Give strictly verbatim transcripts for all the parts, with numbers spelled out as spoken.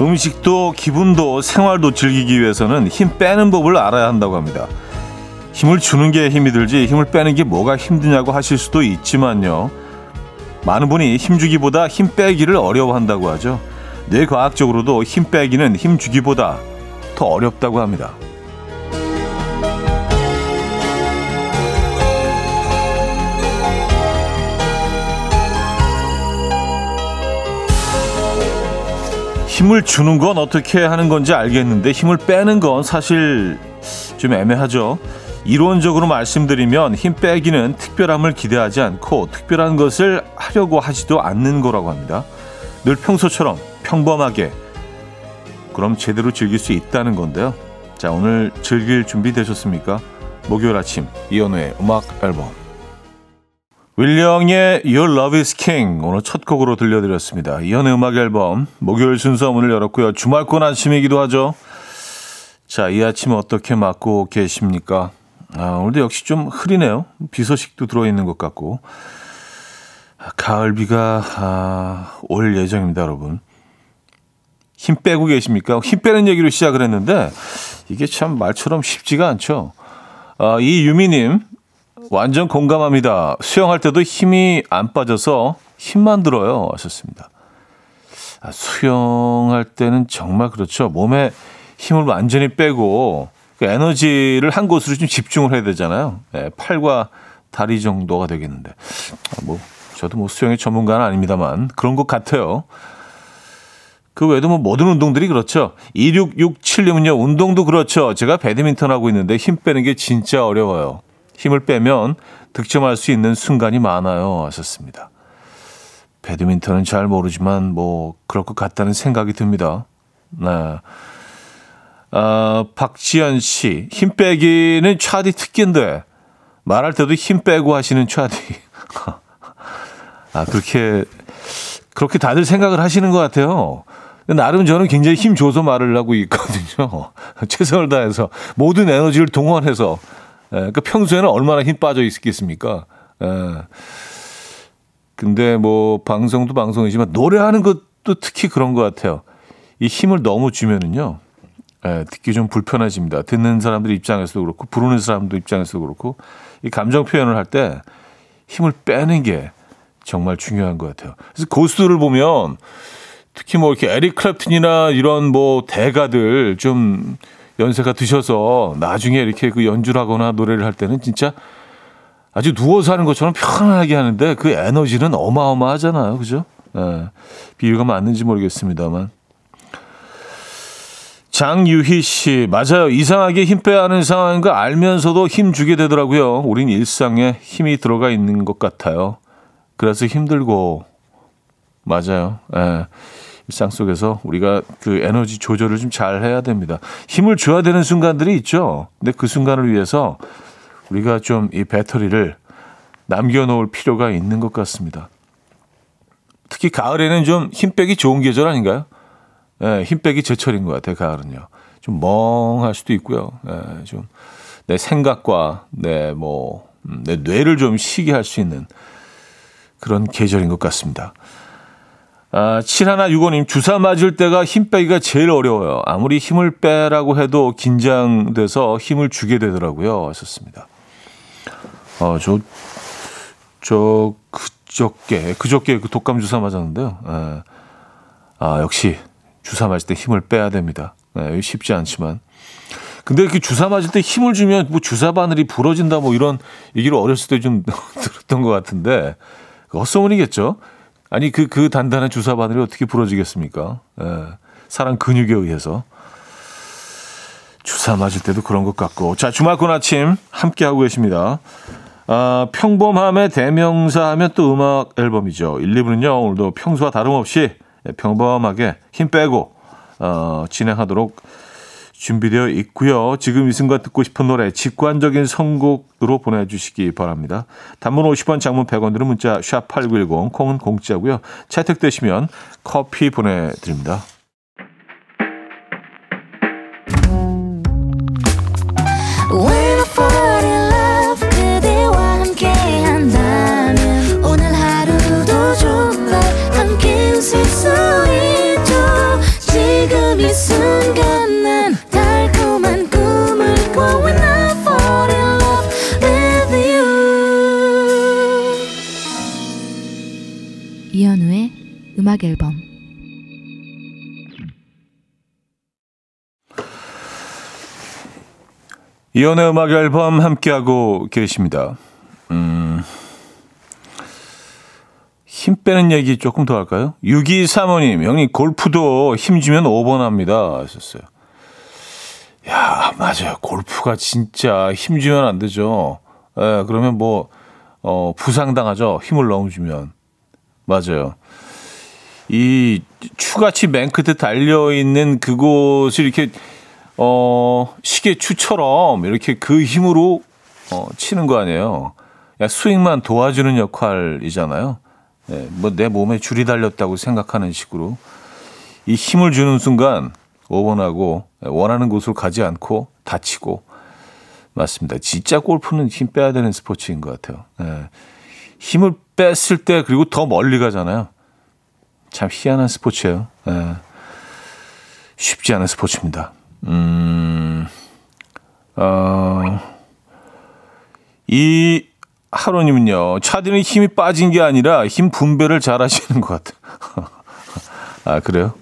음식도 기분도 생활도 즐기기 위해서는 힘 빼는 법을 알아야 한다고 합니다. 힘을 주는 게 힘이 들지 힘을 빼는 게 뭐가 힘드냐고 하실 수도 있지만요. 많은 분이 힘주기보다 힘 빼기를 어려워한다고 하죠. 뇌과학적으로도 힘 빼기는 힘주기보다 더 어렵다고 합니다. 힘을 주는 건 어떻게 하는 건지 알겠는데 힘을 빼는 건 사실 좀 애매하죠. 이론적으로 말씀드리면 힘 빼기는 특별함을 기대하지 않고 특별한 것을 하려고 하지도 않는 거라고 합니다. 늘 평소처럼 평범하게 그럼 제대로 즐길 수 있다는 건데요. 자, 오늘 즐길 준비 되셨습니까? 목요일 아침 이현우의 음악 앨범 윌리엄의 Your Love is King 오늘 첫 곡으로 들려드렸습니다. 이현우의 음악 앨범 목요일 순서 문을 열었고요. 주말권 아침이기도 하죠. 자, 이 아침 어떻게 맞고 계십니까? 아, 오늘도 역시 좀 흐리네요. 비 소식도 들어있는 것 같고 가을비가 아, 올 예정입니다. 여러분 힘 빼고 계십니까? 힘 빼는 얘기로 시작을 했는데 이게 참 말처럼 쉽지가 않죠. 아, 이 유미님 완전 공감합니다. 수영할 때도 힘이 안 빠져서 힘만 들어요. 하셨습니다. 아, 수영할 때는 정말 그렇죠. 몸에 힘을 완전히 빼고 그 에너지를 한 곳으로 좀 집중을 해야 되잖아요. 네, 팔과 다리 정도가 되겠는데 아, 뭐 저도 뭐 수영의 전문가는 아닙니다만 그런 것 같아요. 그 외에도 뭐 모든 운동들이 그렇죠. 이육육칠님은요. 운동도 그렇죠. 제가 배드민턴 하고 있는데 힘 빼는 게 진짜 어려워요. 힘을 빼면 득점할 수 있는 순간이 많아요. 하셨습니다. 배드민턴은 잘 모르지만 뭐 그럴 것 같다는 생각이 듭니다. 네. 어, 박지연 씨. 힘 빼기는 차디 특기인데 말할 때도 힘 빼고 하시는 차디. 아, 그렇게 그렇게 다들 생각을 하시는 것 같아요. 나름 저는 굉장히 힘줘서 말을 하고 있거든요. 최선을 다해서 모든 에너지를 동원해서 예, 그러니까 평소에는 얼마나 힘 빠져 있겠습니까? 예. 근데 뭐 방송도 방송이지만 노래하는 것도 특히 그런 것 같아요. 이 힘을 너무 주면은요 예, 듣기 좀 불편해집니다. 듣는 사람들 입장에서도 그렇고 부르는 사람들 입장에서도 그렇고 이 감정 표현을 할 때 힘을 빼는 게 정말 중요한 것 같아요. 그래서 고수들을 보면 특히 뭐 이렇게 에릭 클랩튼이나 이런 뭐 대가들 좀 연세가 드셔서 나중에 이렇게 그 연주를 하거나 노래를 할 때는 진짜 아주 누워서 하는 것처럼 편안하게 하는데 그 에너지는 어마어마하잖아요. 그죠? 네. 비유가 맞는지 모르겠습니다만. 장유희 씨. 맞아요. 이상하게 힘 빼야 하는 상황인 거 알면서도 힘 주게 되더라고요. 우린 일상에 힘이 들어가 있는 것 같아요. 그래서 힘들고. 맞아요. 예. 일상 속에서 우리가 그 에너지 조절을 좀 잘 해야 됩니다. 힘을 줘야 되는 순간들이 있죠. 근데 그 순간을 위해서 우리가 좀 이 배터리를 남겨놓을 필요가 있는 것 같습니다. 특히 가을에는 좀 힘 빼기 좋은 계절 아닌가요? 예, 힘 빼기 제철인 것 같아요. 가을은요. 좀 멍할 수도 있고요. 예, 좀 내 생각과 내 뭐 내 뇌를 좀 쉬게 할 수 있는 그런 계절인 것 같습니다. 아, 칠일육오님 주사 맞을 때가 힘 빼기가 제일 어려워요. 아무리 힘을 빼라고 해도 긴장돼서 힘을 주게 되더라고요. 하셨습니다. 어, 저, 저 그저께 그저께 그 독감 주사 맞았는데요. 에. 아, 역시 주사 맞을 때 힘을 빼야 됩니다. 에, 쉽지 않지만. 근데 이렇게 주사 맞을 때 힘을 주면 뭐 주사 바늘이 부러진다 뭐 이런 얘기를 어렸을 때 좀 들었던 것 같은데 헛소문이겠죠. 아니 그 그 단단한 주사 바늘이 어떻게 부러지겠습니까? 예, 사람 근육에 의해서 주사 맞을 때도 그런 것 같고. 자, 주말권 아침 함께 하고 계십니다. 아, 평범함의 대명사하면 또 음악 앨범이죠. 일, 이 부는요 오늘도 평소와 다름없이 평범하게 힘 빼고 어, 진행하도록 준비되어 있고요. 지금 이 순간 듣고 싶은 노래 직관적인 선곡으로 보내주시기 바랍니다. 단문 오십 원, 장문 백 원 들은 문자 샵 팔구일공, 콩은 공짜고요. 채택되시면 커피 보내드립니다. 오늘 하루도 좋아 함께 웃을 수 있죠. 지금 이현우의 음악 앨범. 이현우의 음악 앨범 함께하고 계십니다. 음, 힘 빼는 얘기 조금 더 할까요? 육이삼오님, 형님 골프도 힘 주면 오 번 합니다 하셨어요. 야, 맞아요. 골프가 진짜 힘 주면 안 되죠. 예, 그러면 뭐 어, 부상당하죠. 힘을 너무 주면. 맞아요. 이 추같이 맨 끝에 달려있는 그곳을 이렇게 어, 시계 추처럼 이렇게 그 힘으로 어, 치는 거 아니에요. 야, 스윙만 도와주는 역할이잖아요. 예, 뭐 내 몸에 줄이 달렸다고 생각하는 식으로. 이 힘을 주는 순간 오 번하고 원하는 곳으로 가지 않고 다치고. 맞습니다. 진짜 골프는 힘 빼야 되는 스포츠인 것 같아요. 예. 힘을 뺐을 때 그리고 더 멀리 가잖아요. 참 희한한 스포츠예요. 예. 쉽지 않은 스포츠입니다. 음, 어, 이 하로님은요. 차디는 힘이 빠진 게 아니라 힘 분배를 잘 하시는 것 같아요. 아, 그래요?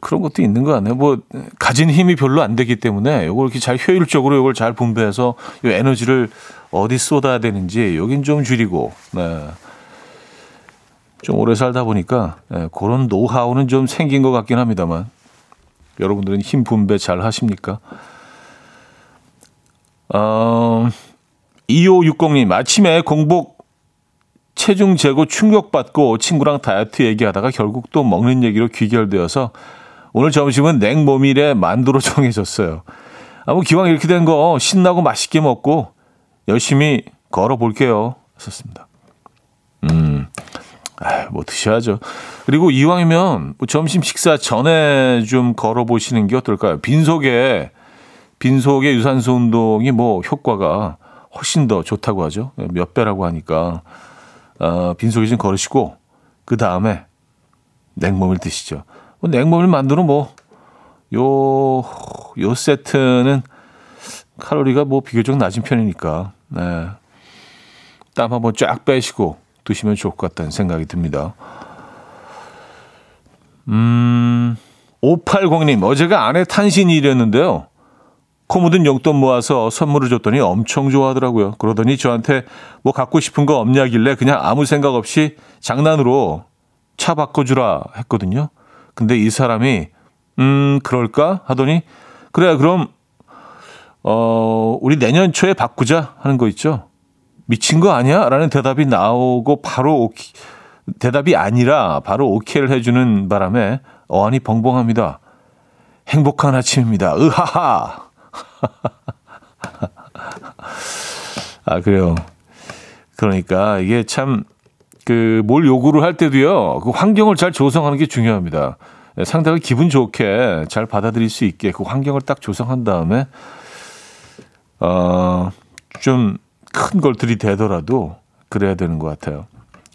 그런 것도 있는 거 아니에요? 뭐 가진 힘이 별로 안 되기 때문에 이걸 이렇게 잘 효율적으로 이걸 잘 분배해서 이 에너지를 어디 쏟아야 되는지 여긴 좀 줄이고, 네. 좀 오래 살다 보니까 네, 그런 노하우는 좀 생긴 것 같긴 합니다만 여러분들은 힘 분배 잘 하십니까? 어, 이오육공님 아침에 공복 체중 재고 충격받고 친구랑 다이어트 얘기하다가 결국 또 먹는 얘기로 귀결되어서 오늘 점심은 냉모밀에 만두로 정해졌어요. 아, 뭐 기왕 이렇게 된 거 신나고 맛있게 먹고 열심히 걸어볼게요. 썼습니다. 음, 아유, 뭐 드셔야죠. 그리고 이왕이면 뭐 점심 식사 전에 좀 걸어보시는 게 어떨까요? 빈속에 빈속에 유산소 운동이 뭐 효과가 훨씬 더 좋다고 하죠. 몇 배라고 하니까. 어, 빈속에 좀 걸으시고 그 다음에 냉모밀 드시죠. 냉모밀 만두는 뭐 요 요 세트는 칼로리가 뭐 비교적 낮은 편이니까 네. 땀 한번 쫙 빼시고 드시면 좋을 것 같다는 생각이 듭니다. 음, 오팔공님 어제가 아내 탄신일이었는데요. 코 묻은 용돈 모아서 선물을 줬더니 엄청 좋아하더라고요. 그러더니 저한테 뭐 갖고 싶은 거 없냐길래 그냥 아무 생각 없이 장난으로 차 바꿔주라 했거든요. 근데 이 사람이 음 그럴까 하더니 그래 그럼 어 우리 내년 초에 바꾸자 하는 거 있죠. 미친 거 아니야? 라는 대답이 나오고 바로 오케이, 대답이 아니라 바로 오케이를 해주는 바람에 어안이 벙벙합니다. 행복한 아침입니다. 으하하. 아, 그래요. 그러니까 이게 참 그 뭘 요구를 할 때도요. 그 환경을 잘 조성하는 게 중요합니다. 상대가 기분 좋게 잘 받아들일 수 있게 그 환경을 딱 조성한 다음에 어, 좀 큰 걸 들이대더라도 그래야 되는 것 같아요.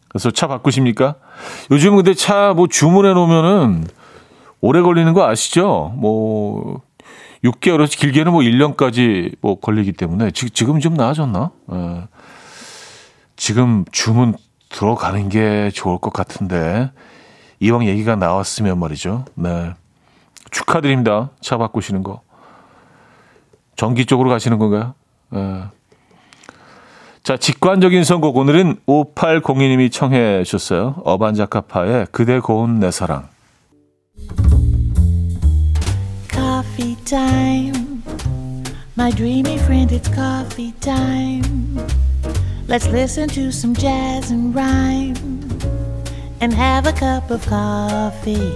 그래서 차 바꾸십니까? 요즘 근데 차 뭐 주문해 놓으면은 오래 걸리는 거 아시죠? 뭐 육 개월에서 길게는 뭐 일 년까지 뭐 걸리기 때문에 지, 지금 좀 나아졌나? 에, 지금 주문 들어가는 게 좋을 것 같은데 이왕 얘기가 나왔으면 말이죠. 네. 축하드립니다. 차 바꾸시는 거. 전기 쪽으로 가시는 건가요? 에. 자, 직관적인 선곡. 오늘은 오팔공이님이 청해 주셨어요. 어반자카파의 그대 고운 내 사랑. Coffee time, my dreamy friend, it's coffee time. Let's listen to some jazz and rhyme and have a cup of coffee.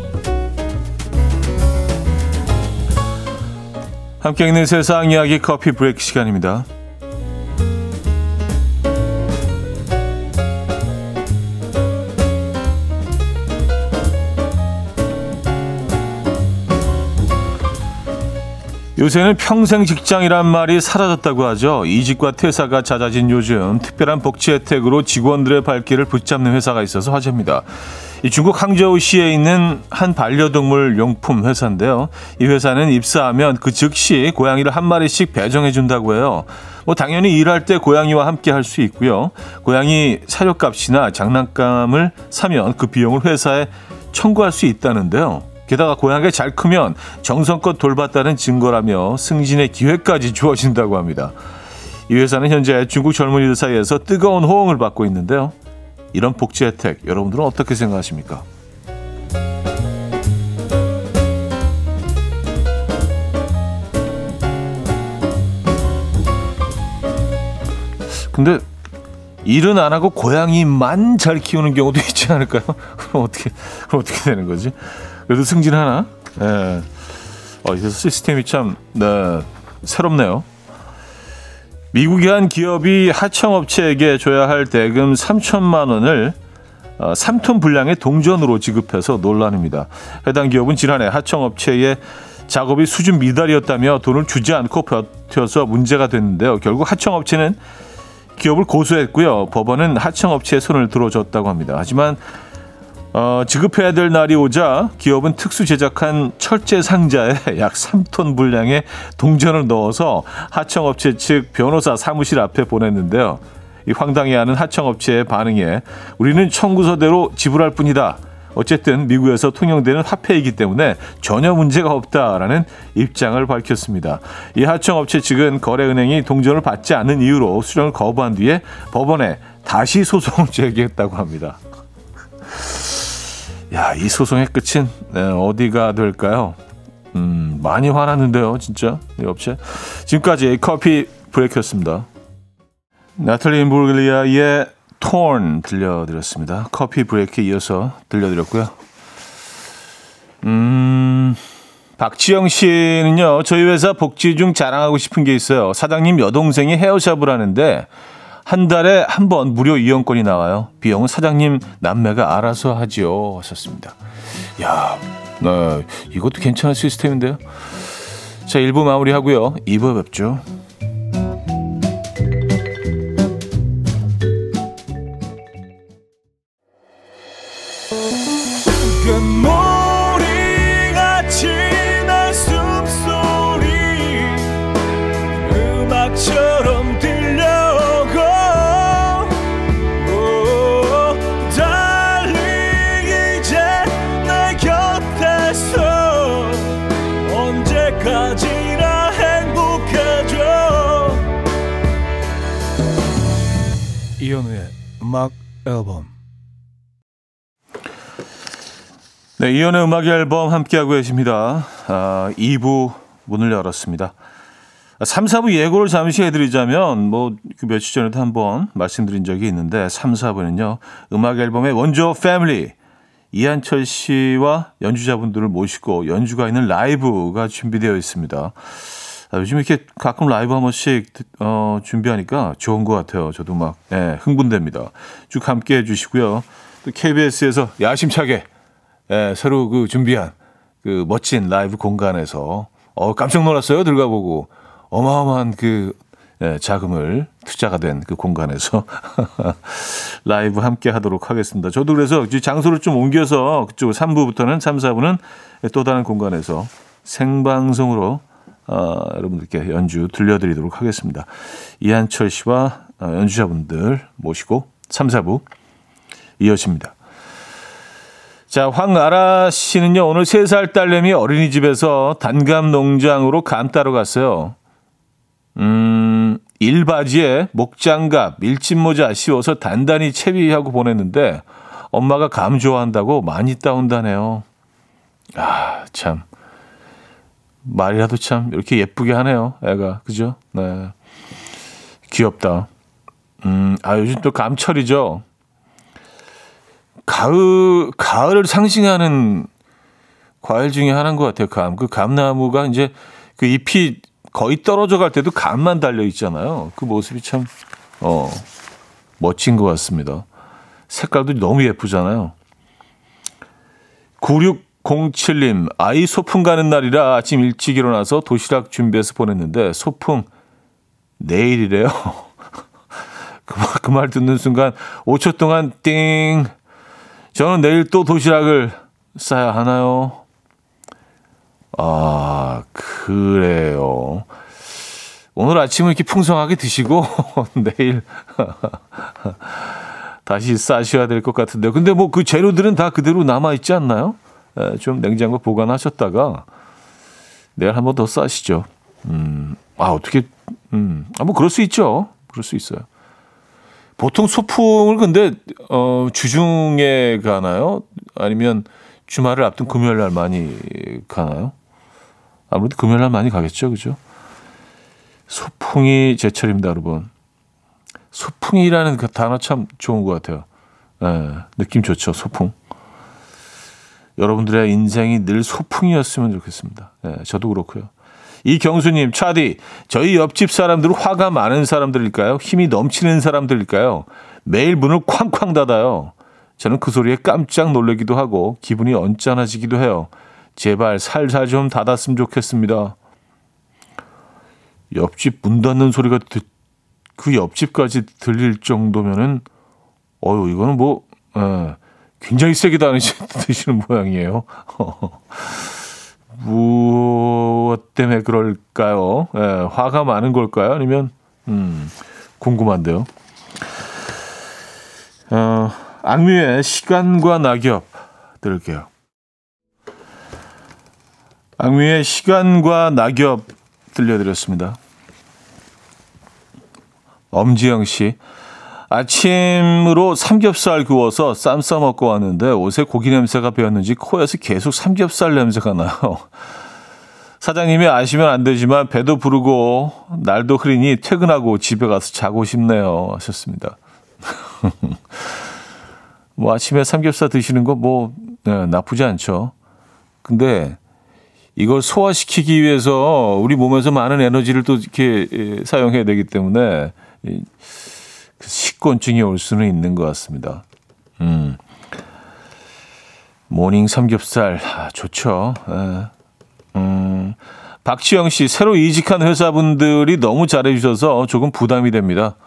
함께 읽는 세상 이야기 커피 브레이크 시간입니다. 요새는 평생 직장이란 말이 사라졌다고 하죠. 이직과 퇴사가 잦아진 요즘 특별한 복지 혜택으로 직원들의 발길을 붙잡는 회사가 있어서 화제입니다. 이 중국 항저우시에 있는 한 반려동물 용품 회사인데요. 이 회사는 입사하면 그 즉시 고양이를 한 마리씩 배정해 준다고 해요. 뭐 당연히 일할 때 고양이와 함께 할 수 있고요. 고양이 사료값이나 장난감을 사면 그 비용을 회사에 청구할 수 있다는데요. 게다가 고양이가 잘 크면 정성껏 돌봤다는 증거라며 승진의 기회까지 주어진다고 합니다. 이 회사는 현재 중국 젊은이들 사이에서 뜨거운 호응을 받고 있는데요. 이런 복지 혜택 여러분들은 어떻게 생각하십니까? 근데 일은 안 하고 고양이만 잘 키우는 경우도 있지 않을까요? 그럼 어떻게 그럼 어떻게 되는 거지? 그래도 승진하나? 예. 어, 이 시스템이 참 네, 새롭네요. 미국의 한 기업이 하청업체에게 줘야 할 대금 삼천만 원을 삼 톤 분량의 동전으로 지급해서 논란입니다. 해당 기업은 지난해 하청업체에 작업이 수준 미달이었다며 돈을 주지 않고 버텨서 문제가 됐는데요. 결국 하청업체는 기업을 고소했고요. 법원은 하청업체의 손을 들어줬다고 합니다. 하지만 어, 지급해야 될 날이 오자 기업은 특수 제작한 철제 상자에 약 삼 톤 분량의 동전을 넣어서 하청업체 측 변호사 사무실 앞에 보냈는데요. 이 황당해하는 하청업체의 반응에 우리는 청구서대로 지불할 뿐이다. 어쨌든 미국에서 통용되는 화폐이기 때문에 전혀 문제가 없다라는 입장을 밝혔습니다. 이 하청업체 측은 거래은행이 동전을 받지 않는 이유로 수령을 거부한 뒤에 법원에 다시 소송을 제기했다고 합니다. 야, 이 소송의 끝은 네, 어디가 될까요? 음, 많이 화났는데요, 진짜 이 업체. 지금까지 커피 브레이크였습니다. 나탈리 임브리아의 Torn 들려드렸습니다. 커피 브레이크에 이어서 들려드렸고요. 음, 박지영 씨는요, 저희 회사 복지 중 자랑하고 싶은 게 있어요. 사장님 여동생이 헤어샵을 하는데 한 달에 한 번 무료 이용권이 나와요. 비용은 사장님 남매가 알아서 하지요. 하셨습니다. 야, 네, 이것도 괜찮은 시스템인데요. 자, 일 부 마무리하고요. 이 부 뵙죠. 음악 앨범. 네, 이현의 음악 앨범 함께하고 계십니다. 아, 이 부 문을 열었습니다. 삼, 사 부 예고를 잠시 해드리자면 뭐 그 며칠 전에도 한번 말씀드린 적이 있는데 삼, 사 부는요. 음악 앨범의 원조 패밀리 이한철 씨와 연주자분들을 모시고 연주가 있는 라이브가 준비되어 있습니다. 아, 요즘 이렇게 가끔 라이브 한 번씩 어, 준비하니까 좋은 것 같아요. 저도 막 예, 흥분됩니다. 쭉 함께 해주시고요. 또 케이비에스에서 야심차게 예, 새로 그 준비한 그 멋진 라이브 공간에서 어, 깜짝 놀랐어요. 들어가보고 어마어마한 그 예, 자금을 투자가 된 그 공간에서 라이브 함께 하도록 하겠습니다. 저도 그래서 장소를 좀 옮겨서 그쪽 삼 부부터는 삼, 사 부는 또 다른 공간에서 생방송으로 아, 여러분들께 연주 들려드리도록 하겠습니다. 이한철 씨와 연주자분들 모시고 삼, 사 부 이어집니다. 자, 황아라 씨는요. 오늘 세 살 딸내미 어린이집에서 단감 농장으로 감 따러 갔어요. 음, 일바지에 목장갑, 밀짚모자 씌워서 단단히 채비하고 보냈는데 엄마가 감 좋아한다고 많이 따온다네요. 아, 참. 말이라도 참 이렇게 예쁘게 하네요. 애가. 그죠? 네. 귀엽다. 음, 아, 요즘 또 감철이죠. 가을, 가을을 상징하는 과일 중에 하나인 것 같아요. 감. 그 감나무가 이제 그 잎이 거의 떨어져 갈 때도 감만 달려 있잖아요. 그 모습이 참, 어, 멋진 것 같습니다. 색깔도 너무 예쁘잖아요. 구육 공칠 님, 아이 소풍 가는 날이라 아침 일찍 일어나서 도시락 준비해서 보냈는데 소풍 내일이래요. 그 말 듣는 순간 오 초 동안 띵. 저는 내일 또 도시락을 싸야 하나요? 아, 그래요. 오늘 아침은 이렇게 풍성하게 드시고 내일 다시 싸셔야 될 것 같은데요. 근데 뭐 그 재료들은 다 그대로 남아있지 않나요? 에, 좀 냉장고 보관하셨다가 내일 한 번 더 싸시죠. 음, 아, 어떻게, 음, 아, 뭐 그럴 수 있죠. 그럴 수 있어요. 보통 소풍을 근데, 어, 주중에 가나요? 아니면 주말을 앞둔 금요일 날 많이 가나요? 아무래도 금요일 날 많이 가겠죠. 그죠? 소풍이 제철입니다, 여러분. 소풍이라는 그 단어 참 좋은 것 같아요. 예, 느낌 좋죠, 소풍. 여러분들의 인생이 늘 소풍이었으면 좋겠습니다. 예, 저도 그렇고요. 이경수님, 차디, 저희 옆집 사람들은 화가 많은 사람들일까요? 힘이 넘치는 사람들일까요? 매일 문을 쾅쾅 닫아요. 저는 그 소리에 깜짝 놀라기도 하고 기분이 언짢아지기도 해요. 제발 살살 좀 닫았으면 좋겠습니다. 옆집 문 닫는 소리가 그 옆집까지 들릴 정도면은 어유 이거는 뭐 에, 굉장히 세게 다니시는 모양이에요. 무엇 때문에 그럴까요? 예, 화가 많은 걸까요? 아니면 음, 궁금한데요. 어, 악뮤의 시간과 낙엽 들을게요. 악뮤의 시간과 낙엽 들려드렸습니다. 엄지영 씨, 아침으로 삼겹살 구워서 쌈 싸먹고 왔는데 옷에 고기 냄새가 배었는지 코에서 계속 삼겹살 냄새가 나요. 사장님이 아시면 안 되지만 배도 부르고 날도 흐리니 퇴근하고 집에 가서 자고 싶네요 하셨습니다. 뭐 아침에 삼겹살 드시는 거 뭐 네, 나쁘지 않죠. 근데 이걸 소화시키기 위해서 우리 몸에서 많은 에너지를 또 이렇게 사용해야 되기 때문에 식곤증이 올 수는 있는 것 같습니다. 음. 모닝 삼겹살 아, 좋죠. 에. 음. 박지영 씨, 새로 이직한 회사분들이 너무 잘해주셔서 조금 부담이 됩니다.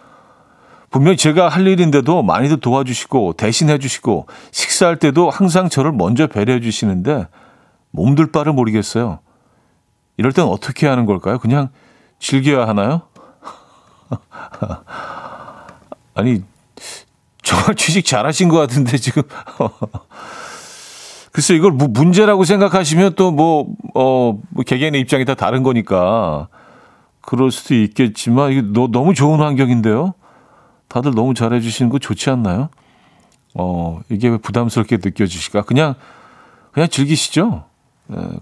분명 제가 할 일인데도 많이도 도와주시고 대신해주시고 식사할 때도 항상 저를 먼저 배려해주시는데 몸둘 바를 모르겠어요. 이럴 땐 어떻게 하는 걸까요? 그냥 즐겨야 하나요? 아니, 정말 취직 잘하신 것 같은데 지금 글쎄 이걸 뭐 문제라고 생각하시면 또 뭐 어, 뭐 개개인의 입장이 다 다른 거니까 그럴 수도 있겠지만 이게 너, 너무 좋은 환경인데요. 다들 너무 잘해주시는 거 좋지 않나요? 어, 이게 왜 부담스럽게 느껴지실까? 그냥 그냥 즐기시죠.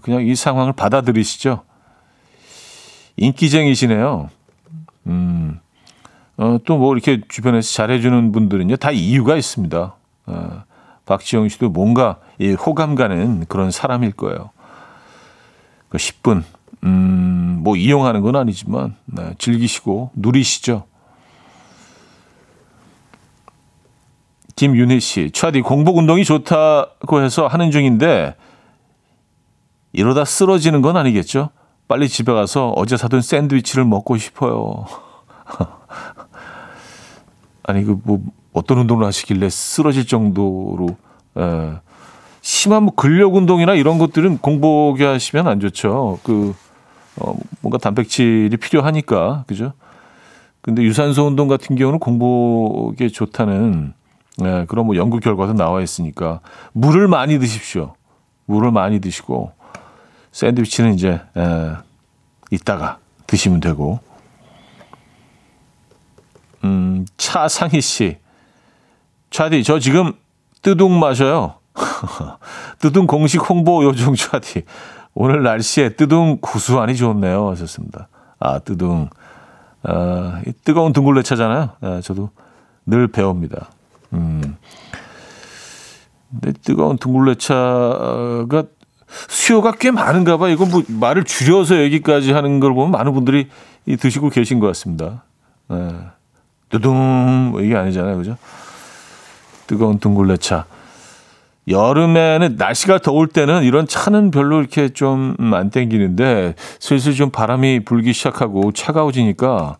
그냥 이 상황을 받아들이시죠. 인기쟁이시네요. 음. 어, 또 뭐 이렇게 주변에서 잘해주는 분들은요 다 이유가 있습니다. 어, 박지영 씨도 뭔가 이 호감 가는 그런 사람일 거예요. 그 십 분 음, 뭐 이용하는 건 아니지만 네, 즐기시고 누리시죠. 김윤희 씨, 차디 공복 운동이 좋다고 해서 하는 중인데 이러다 쓰러지는 건 아니겠죠? 빨리 집에 가서 어제 사둔 샌드위치를 먹고 싶어요. 아니 그 뭐 어떤 운동을 하시길래 쓰러질 정도로 에, 심한 뭐 근력 운동이나 이런 것들은 공복에 하시면 안 좋죠. 그 어, 뭔가 단백질이 필요하니까 그죠. 근데 유산소 운동 같은 경우는 공복에 좋다는 에, 그런 뭐 연구 결과도 나와 있으니까 물을 많이 드십시오. 물을 많이 드시고 샌드위치는 이제 에, 이따가 드시면 되고. 음, 차상희 씨, 차디 저 지금 뜨둥 마셔요. 뜨둥 공식 홍보 요정 차디. 오늘 날씨에 뜨둥 구수하니 좋네요 하셨습니다. 아 뜨둥 아, 이 뜨거운 둥글레 차잖아요. 아, 저도 늘 배웁니다. 음, 근데 뜨거운 둥글레 차가 수요가 꽤 많은가 봐. 이건 뭐 말을 줄여서 여기까지 하는 걸 보면 많은 분들이 이, 드시고 계신 것 같습니다. 아. 두둥 이게 아니잖아요, 그죠? 뜨거운 둥글레차. 여름에는 날씨가 더울 때는 이런 차는 별로 이렇게 좀 안 땡기는데 슬슬 좀 바람이 불기 시작하고 차가워지니까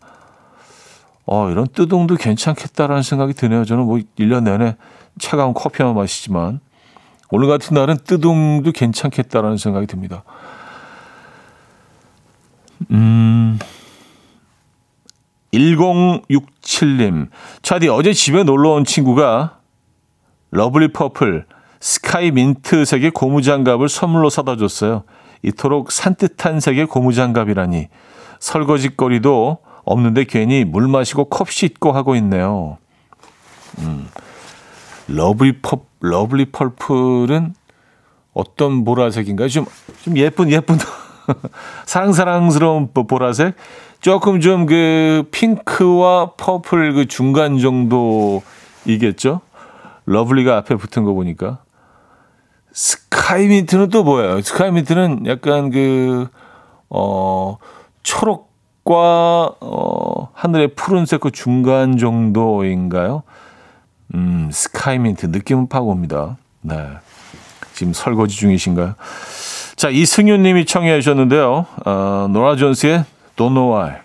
어 이런 뜨둥도 괜찮겠다라는 생각이 드네요. 저는 뭐 일 년 내내 차가운 커피만 마시지만 오늘 같은 날은 뜨둥도 괜찮겠다라는 생각이 듭니다. 음. 천육십칠님. 차디, 어제 집에 놀러 온 친구가 러블리 퍼플, 스카이 민트색의 고무장갑을 선물로 사다 줬어요. 이토록 산뜻한 색의 고무장갑이라니. 설거지거리도 없는데 괜히 물 마시고 컵 씻고 하고 있네요. 음, 러블리 퍼, 러블리 퍼플은 어떤 보라색인가요? 좀, 좀 예쁜, 예쁜, 사랑사랑스러운 보라색? 조금 좀 그 핑크와 퍼플 그 중간 정도이겠죠? 러블리가 앞에 붙은 거 보니까. 스카이 민트는 또 뭐예요? 스카이 민트는 약간 그, 어, 초록과, 어, 하늘의 푸른색 그 중간 정도인가요? 음, 스카이 민트. 느낌은 파고옵니다. 네. 지금 설거지 중이신가요? 자, 이승윤님이 청해 주셨는데요. 어, 노라 존스의 Don't Know Why.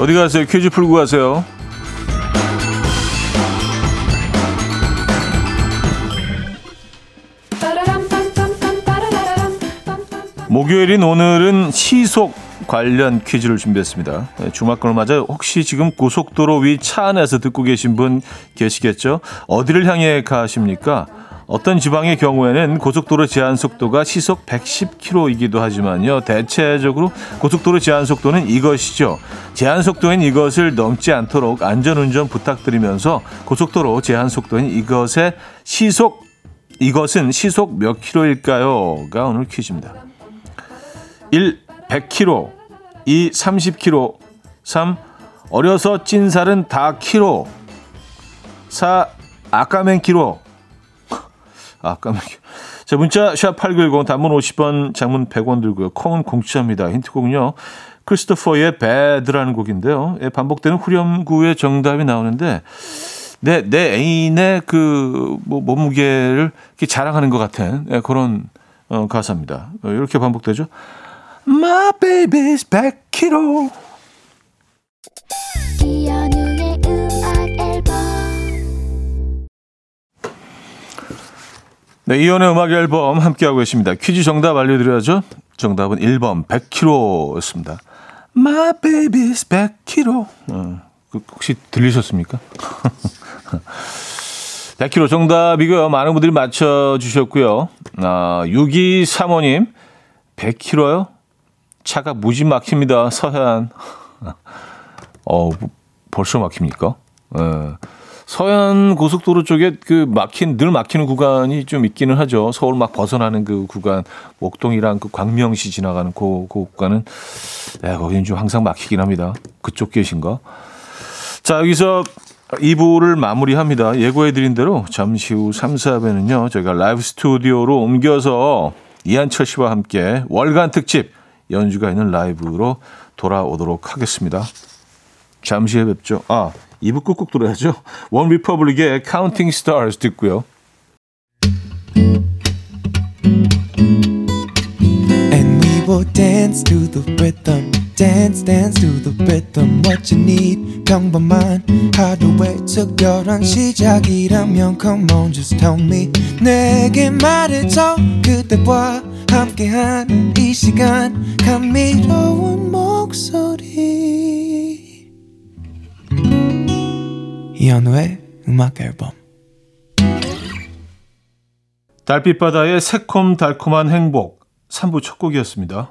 어디 가세요? 퀴즈 풀고 가세요. 목요일인 오늘은 시속 관련 퀴즈를 준비했습니다. 주말권을 맞아 혹시 지금 고속도로 위 차 안에서 듣고 계신 분 계시겠죠? 어디를 향해 가십니까? 어떤 지방의 경우에는 고속도로 제한 속도가 시속 백십 킬로미터이기도 하지만요. 대체적으로 고속도로 제한 속도는 이것이죠. 제한 속도인 이것을 넘지 않도록 안전운전 부탁드리면서 고속도로 제한 속도인 이것의 시속, 이것은 시속 몇 킬로일까요?가 오늘 퀴즈입니다. 일. 백 킬로미터. 이. 삼십 킬로미터. 삼. 어려서 찐 살은 다 킬로. 사. 아까맨 킬로. 아까맨 킬로. 자, 문자 샵 팔구일공, 단문 오십 원, 장문 백 원 들고요. 콩은 공짜입니다. 힌트곡은요. 크리스토퍼의 배드라는 곡인데요. 반복되는 후렴구의 정답이 나오는데 내, 내 애인의 그 뭐, 몸무게를 이렇게 자랑하는 것 같은 그런 어, 가사입니다. 이렇게 반복되죠. My baby's 백 킬로미터. 이현우의 음악 앨범. 네, 이현우의 음악 앨범 함께하고 계십니다. 퀴즈 정답 알려드려야죠. 정답은 일 번 백 킬로미터였습니다. My baby's 백 킬로미터. 어, 혹시 들리셨습니까? 백 킬로미터 정답이고요. 많은 분들이 맞춰주셨고요. 아, 육이삼오님. 백 킬로미터요? 차가 무지 막힙니다. 서해안. 어, 벌써 막힙니까? 예. 서해안 고속도로 쪽에 그 막힌, 늘 막히는 구간이 좀 있기는 하죠. 서울 막 벗어나는 그 구간, 목동이랑 그 광명시 지나가는 그, 그 구간은, 네, 거기는 좀 항상 막히긴 합니다. 그쪽 계신가? 자, 여기서 이 부를 마무리합니다. 예고해드린 대로 잠시 후 삼, 사 부에는요, 저희가 라이브 스튜디오로 옮겨서 이한철 씨와 함께 월간 특집, 연주가 있는 라이브로 돌아오도록 하겠습니다. 잠시 후에 뵙죠. 아, 이 부 꾹꾹 들어야죠. 원 리퍼블릭의 카운팅 스타즈 듣고요. And we will dance to the rhythm. Dance dance to the rhythm. What you need 평범한 하루의 특별한 시작이라면 come on just tell me 내게 말해줘 그대와 함께한 이 시간 감미로운 목소리 이현우의 음악 앨범. 달빛바다의 새콤달콤한 행복 삼 부 첫 곡이었습니다.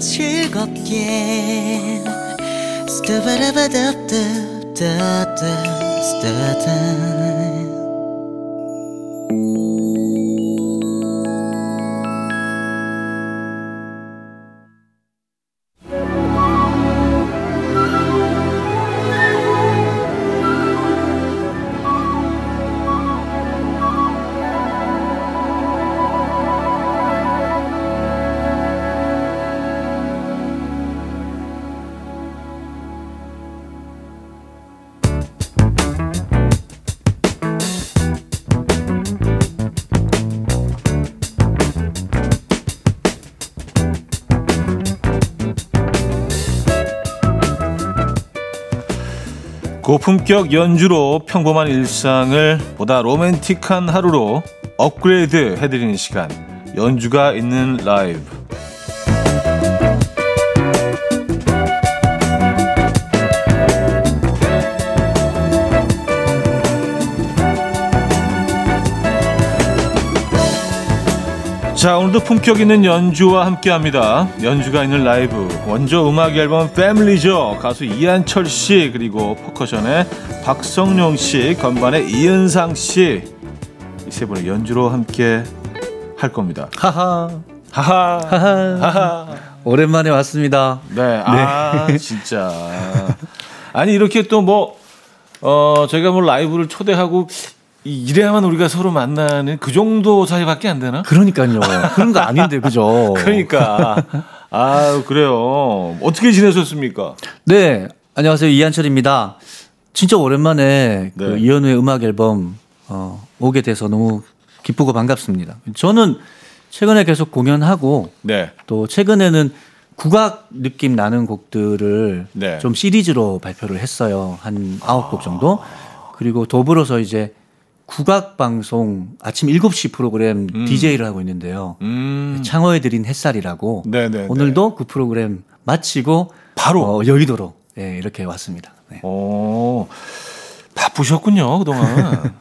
즐겁게 고품격 연주로 평범한 일상을 보다 로맨틱한 하루로 업그레이드 해드리는 시간, 연주가 있는 라이브. 자, 오늘도 품격 있는 연주와 함께합니다. 연주가 있는 라이브. 원조 음악 앨범 패밀리죠. 가수 이한철 씨, 그리고 퍼커션의 박성룡 씨, 건반의 이은상 씨, 이 세 분의 연주로 함께 할 겁니다. 하하 하하 하하, 하하. 오랜만에 왔습니다. 네, 네. 아 진짜. 아니 이렇게 또 뭐 어 저희가 뭐 라이브를 초대하고. 이래야만 우리가 서로 만나는 그 정도 사이밖에 안 되나? 그러니까요. 그런 거 아닌데, 그죠? 그러니까. 아, 그래요. 어떻게 지내셨습니까? 네. 안녕하세요. 이한철입니다. 진짜 오랜만에 네. 그 이현우의 음악 앨범 어, 오게 돼서 너무 기쁘고 반갑습니다. 저는 최근에 계속 공연하고 네. 또 최근에는 국악 느낌 나는 곡들을 네. 좀 시리즈로 발표를 했어요. 한 아홉 곡 정도. 그리고 더불어서 이제 국악방송 아침 일곱 시 프로그램 음. 디제이를 하고 있는데요. 음. 창호에 드린 햇살이라고 네네네. 오늘도 그 프로그램 마치고 바로 어, 여의도로 네, 이렇게 왔습니다. 네. 오, 바쁘셨군요 그동안.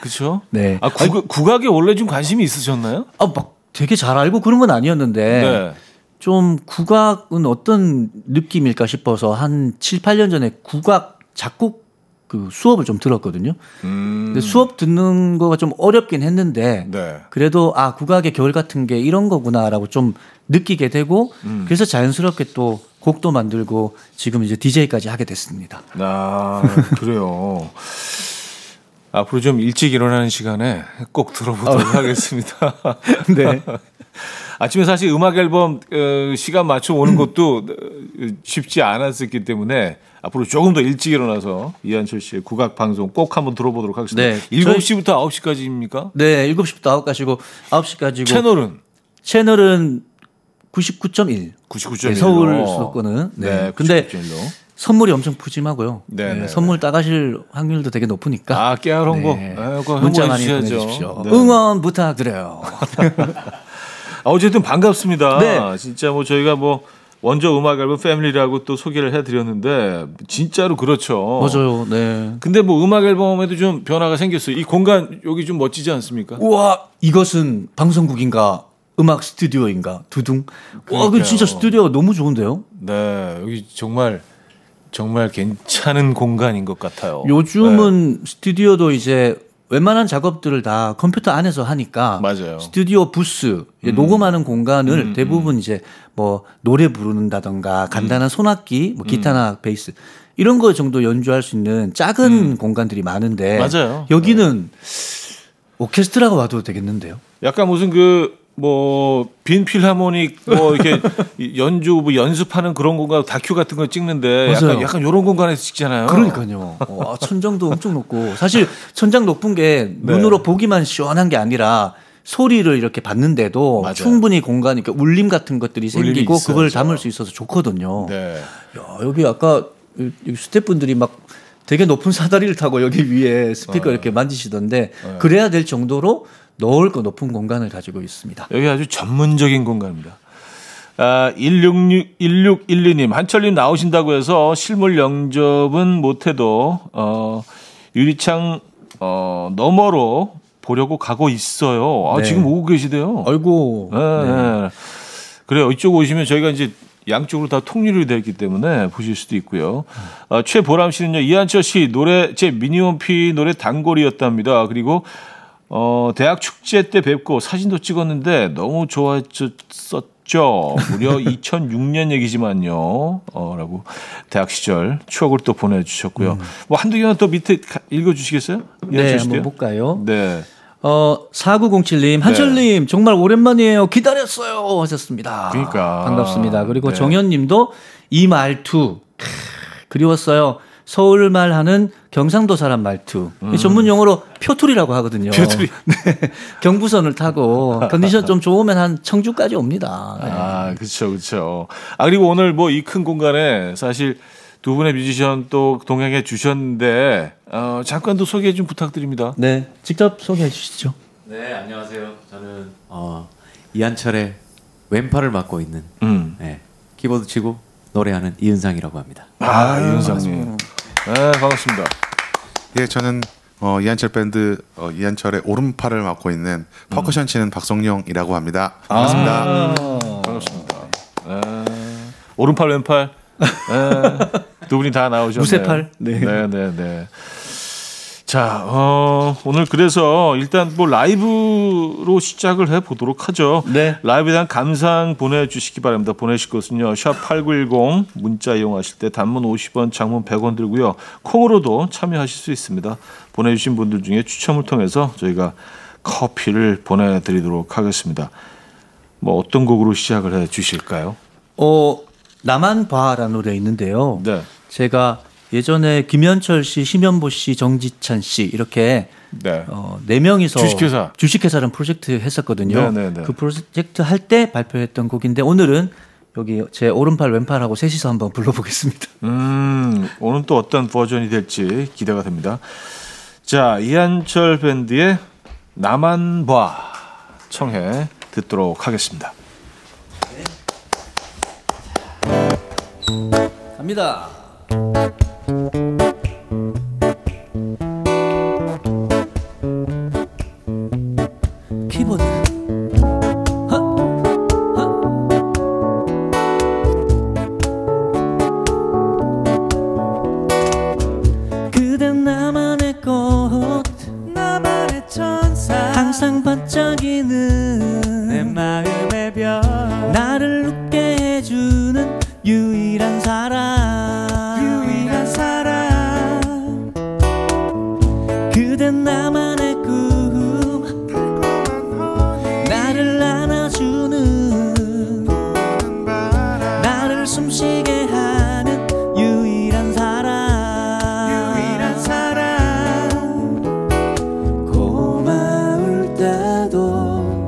그렇죠? 네. 아, 국, 국악에 원래 좀 관심이 있으셨나요? 아, 막 되게 잘 알고 그런 건 아니었는데 네. 좀 국악은 어떤 느낌일까 싶어서 한 칠, 팔 년 전에 국악 작곡 그 수업을 좀 들었거든요. 음. 근데 수업 듣는 거가 좀 어렵긴 했는데 네. 그래도 아 국악의 겨울 같은 게 이런 거구나라고 좀 느끼게 되고 음. 그래서 자연스럽게 또 곡도 만들고 지금 이제 디제이까지 하게 됐습니다. 아 그래요. 앞으로 좀 일찍 일어나는 시간에 꼭 들어보도록 하겠습니다. 네. 아침에 사실 음악 앨범 시간 맞춰 오는 것도 쉽지 않았었기 때문에 앞으로 조금 더 일찍 일어나서 이한철 씨의 국악 방송 꼭 한번 들어보도록 하겠습니다. 네, 일곱 시부터 저희... 아홉 시까지입니까? 네, 일곱 시부터 아홉 시까지고 아홉 시까지고 채널은? 채널은 구십구 점 일. 구십구 점 일로. 네, 서울 수도권은. 네, 네 근데 선물이 엄청 푸짐하고요. 네, 네, 선물 따가실 확률도 되게 높으니까. 아, 깨알 홍보. 네. 아, 문자 많이 보내주십시오. 네. 응원 부탁드려요. 어쨌든 반갑습니다. 네. 진짜 뭐 저희가 뭐 원조 음악 앨범 패밀리라고 또 소개를 해드렸는데 진짜로 그렇죠. 맞아요. 네. 근데 뭐 음악 앨범에도 좀 변화가 생겼어요. 이 공간 여기 좀 멋지지 않습니까? 우와, 이것은 방송국인가 음악 스튜디오인가 두둥. 와, 그 진짜 스튜디오가 너무 좋은데요. 네, 여기 정말 정말 괜찮은 공간인 것 같아요. 요즘은 네. 스튜디오도 이제 웬만한 작업들을 다 컴퓨터 안에서 하니까 맞아요. 스튜디오 부스 음. 녹음하는 공간을 음, 대부분 음. 이제 뭐 노래 부르는다던가 간단한 음. 손악기, 뭐 기타나 음. 베이스 이런 거 정도 연주할 수 있는 작은 음. 공간들이 많은데 맞아요. 여기는 네. 오케스트라가 와도 되겠는데요. 약간 무슨 그 뭐 빈 필하모닉 뭐 이렇게 연주 뭐 연습하는 그런 공간 다큐 같은 거 찍는데 맞아요. 약간 약간 이런 공간에서 찍잖아요. 그러니까요. 어, 천장도 엄청 높고 사실 천장 높은 게 네. 눈으로 보기만 시원한 게 아니라 소리를 이렇게 받는데도 맞아요. 충분히 공간이 그러니까 울림 같은 것들이 생기고 그걸 담을 수 있어서 좋거든요. 네. 야, 여기 아까 여기 스태프분들이 막 되게 높은 사다리를 타고 여기 위에 스피커 어. 이렇게 만지시던데 어. 그래야 될 정도로 넓고 높은 공간을 가지고 있습니다. 여기 아주 전문적인 공간입니다. 아, 일육일육 일이님 한철님 나오신다고 해서 실물 영접은 못해도 어, 유리창 어, 너머로 보려고 가고 있어요. 아, 네. 지금 오고 계시대요. 아이고. 네, 네. 네. 그래요. 이쪽 오시면 저희가 이제 양쪽으로 다 통일이 되어 있기 때문에 보실 수도 있고요. 아, 최보람 씨는요. 이한철 씨 노래 제 미니홈피 노래 단골이었답니다. 그리고 어, 대학 축제 때 뵙고 사진도 찍었는데 너무 좋아했었죠. 무려 이천육년 얘기지만요. 어, 라고 대학 시절 추억을 또 보내주셨고요. 음. 뭐 한두 개만 또 밑에 읽어주시겠어요? 네, 한번 볼까요? 네. 어, 사구공칠님, 한철님, 네. 정말 오랜만이에요. 기다렸어요. 하셨습니다. 그러니까. 반갑습니다. 그리고 네. 정현님도 이 말투. 크, 그리웠어요. 서울말 하는 경상도 사람 말투. 음. 전문 용어로 표투리라고 하거든요. 표투리. 네. 경부선을 타고 컨디션 좀 좋으면 한 청주까지 옵니다. 네. 아, 그렇죠, 그렇죠. 아, 그리고 오늘 뭐 이 큰 공간에 사실 두 분의 뮤지션 또 동행해 주셨는데 어, 잠깐 또 소개 좀 부탁드립니다. 네, 직접 소개해 주시죠. 네, 안녕하세요. 저는 어, 이한철의 왼팔을 맡고 있는 음. 네, 키보드 치고 노래하는 이은상이라고 합니다. 아, 아 이은상님. 네, 반갑습니다. 예, 저는 어, 이한철 밴드 어, 이한철의 오른팔을 맡고 있는 퍼커션 치는 음. 박성룡이라고 합니다. 반갑습니다. 아, 반갑습니다. 네. 오른팔 왼팔 네, 두 분이 다 나오셨네요. 무쇠팔. 네, 네, 네. 네. 자, 어, 오늘 그래서 일단 뭐 라이브로 시작을 해보도록 하죠. 네. 라이브에 대한 감상 보내주시기 바랍니다. 보내실 것은요. 샵팔구일공 문자 이용하실 때 단문 오십 원, 장문 백 원 들고요. 콩으로도 참여하실 수 있습니다. 보내주신 분들 중에 추첨을 통해서 저희가 커피를 보내드리도록 하겠습니다. 뭐 어떤 곡으로 시작을 해주실까요? 어, 나만 봐라는 노래 있는데요. 네. 제가 예전에 김현철 씨, 심현보 씨, 정지찬 씨 이렇게 네, 어, 네 명이서 주식회사 주식회사라는 프로젝트 했었거든요. 네, 네, 네. 그 프로젝트 할 때 발표했던 곡인데 오늘은 여기 제 오른팔 왼팔하고 셋이서 한번 불러보겠습니다. 음, 오늘 또 어떤 버전이 될지 기대가 됩니다. 자, 이한철 밴드의 나만 봐 청해 듣도록 하겠습니다. 네. 갑니다. 키보드 하, 하. 그댄 나만의 꽃 나만의 천사 항상 반짝이는 내 마음의 별 나를 웃게 해주는 유일한 사람 나만의 꿈 나를 안아주는 나를 숨쉬게 하는 유일한 사랑 유일한 사랑 고마울 때도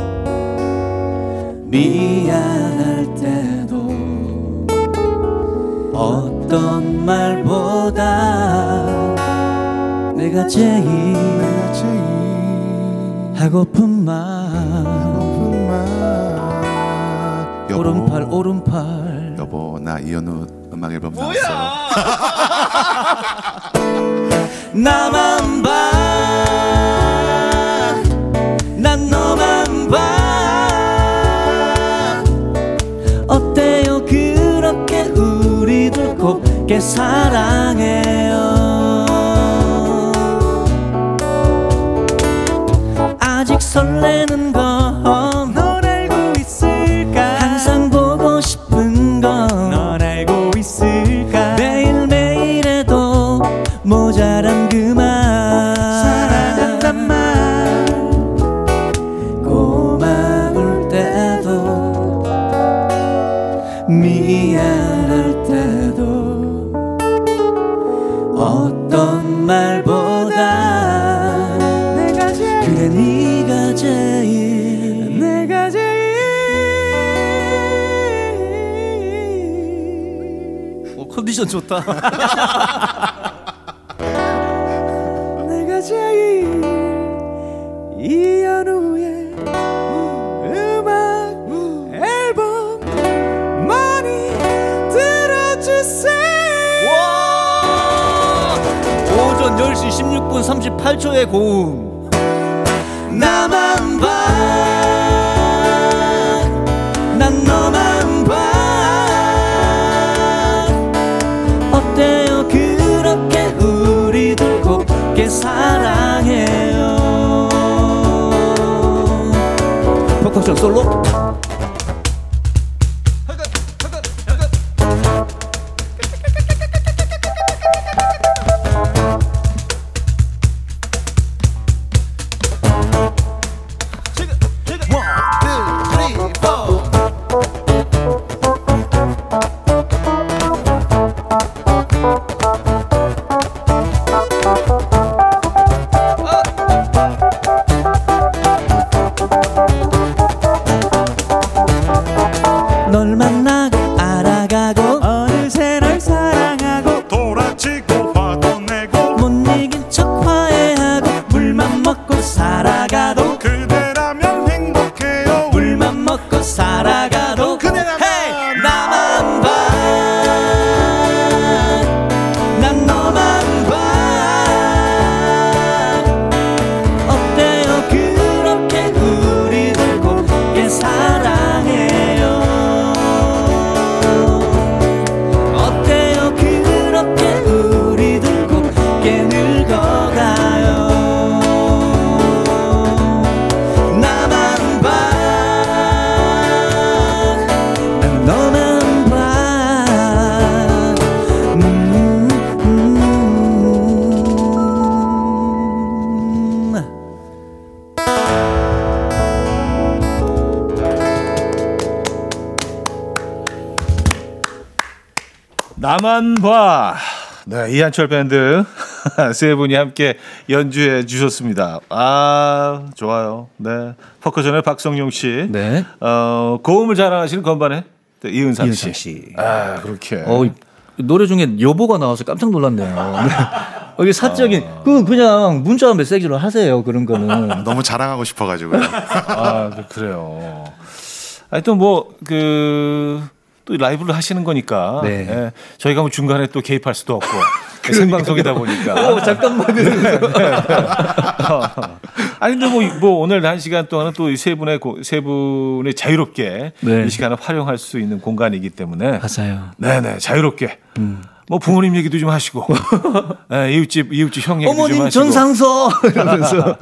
미안할 때도 어떤 말보다 내가 제일, 내가 제일 하고픈 말, 하고픈 말. 여보, 오른팔 오른팔 여보 나 이현우 음악 앨범 뭐야? 나왔어 나만 봐 난 너만 봐 함께 사랑해요. 아직 설레는 건 널 알고 있을까? 항상 보고 싶은 건 널 알고 있을까? 매일매일에도 모자란 그만 사랑한단 말 고마울 때도 미안할 때도 어떤 말보다 내가 제일 그래 네가 제일 내가 제일 어, 컨디션 좋다. 내가 제일 이현우의 음악 앨범 많이 들어주세요. 와! 오전 열 시 십육 분 삼십팔 초의 고음. 나만 봐 난 너만 봐 어때요 그렇게 우리들 곱게 사랑해요. 퍼커션 솔로 나만 봐. 네, 이한철 밴드 세 분이 함께 연주해 주셨습니다. 아, 좋아요. 네, 퍼커션의 박성룡 씨, 네, 어, 고음을 자랑하시는 건반의 이은상, 이은상 씨. 씨, 아, 그렇게. 어, 노래 중에 여보가 나와서 깜짝 놀랐네요. 여기 사적인 어... 그 그냥 문자 메시지로 하세요. 그런 거는 너무 자랑하고 싶어가지고요. 아, 그래요. 하여튼 뭐 그. 또 라이브를 하시는 거니까 네. 예, 저희가 뭐 중간에 또 개입할 수도 없고 생방송이다 보니까 오, 잠깐만 네, 네, 네. 어. 아니 근데 뭐, 뭐 오늘 한 시간 동안은 또 이 세 분의 세 분의 자유롭게 네. 이 시간을 활용할 수 있는 공간이기 때문에 맞아요. 네네 자유롭게 음. 뭐 부모님 얘기도 좀 하시고 네, 이웃집 이웃집 형 얘기도 좀 하시고 어머님 전상서 이러면서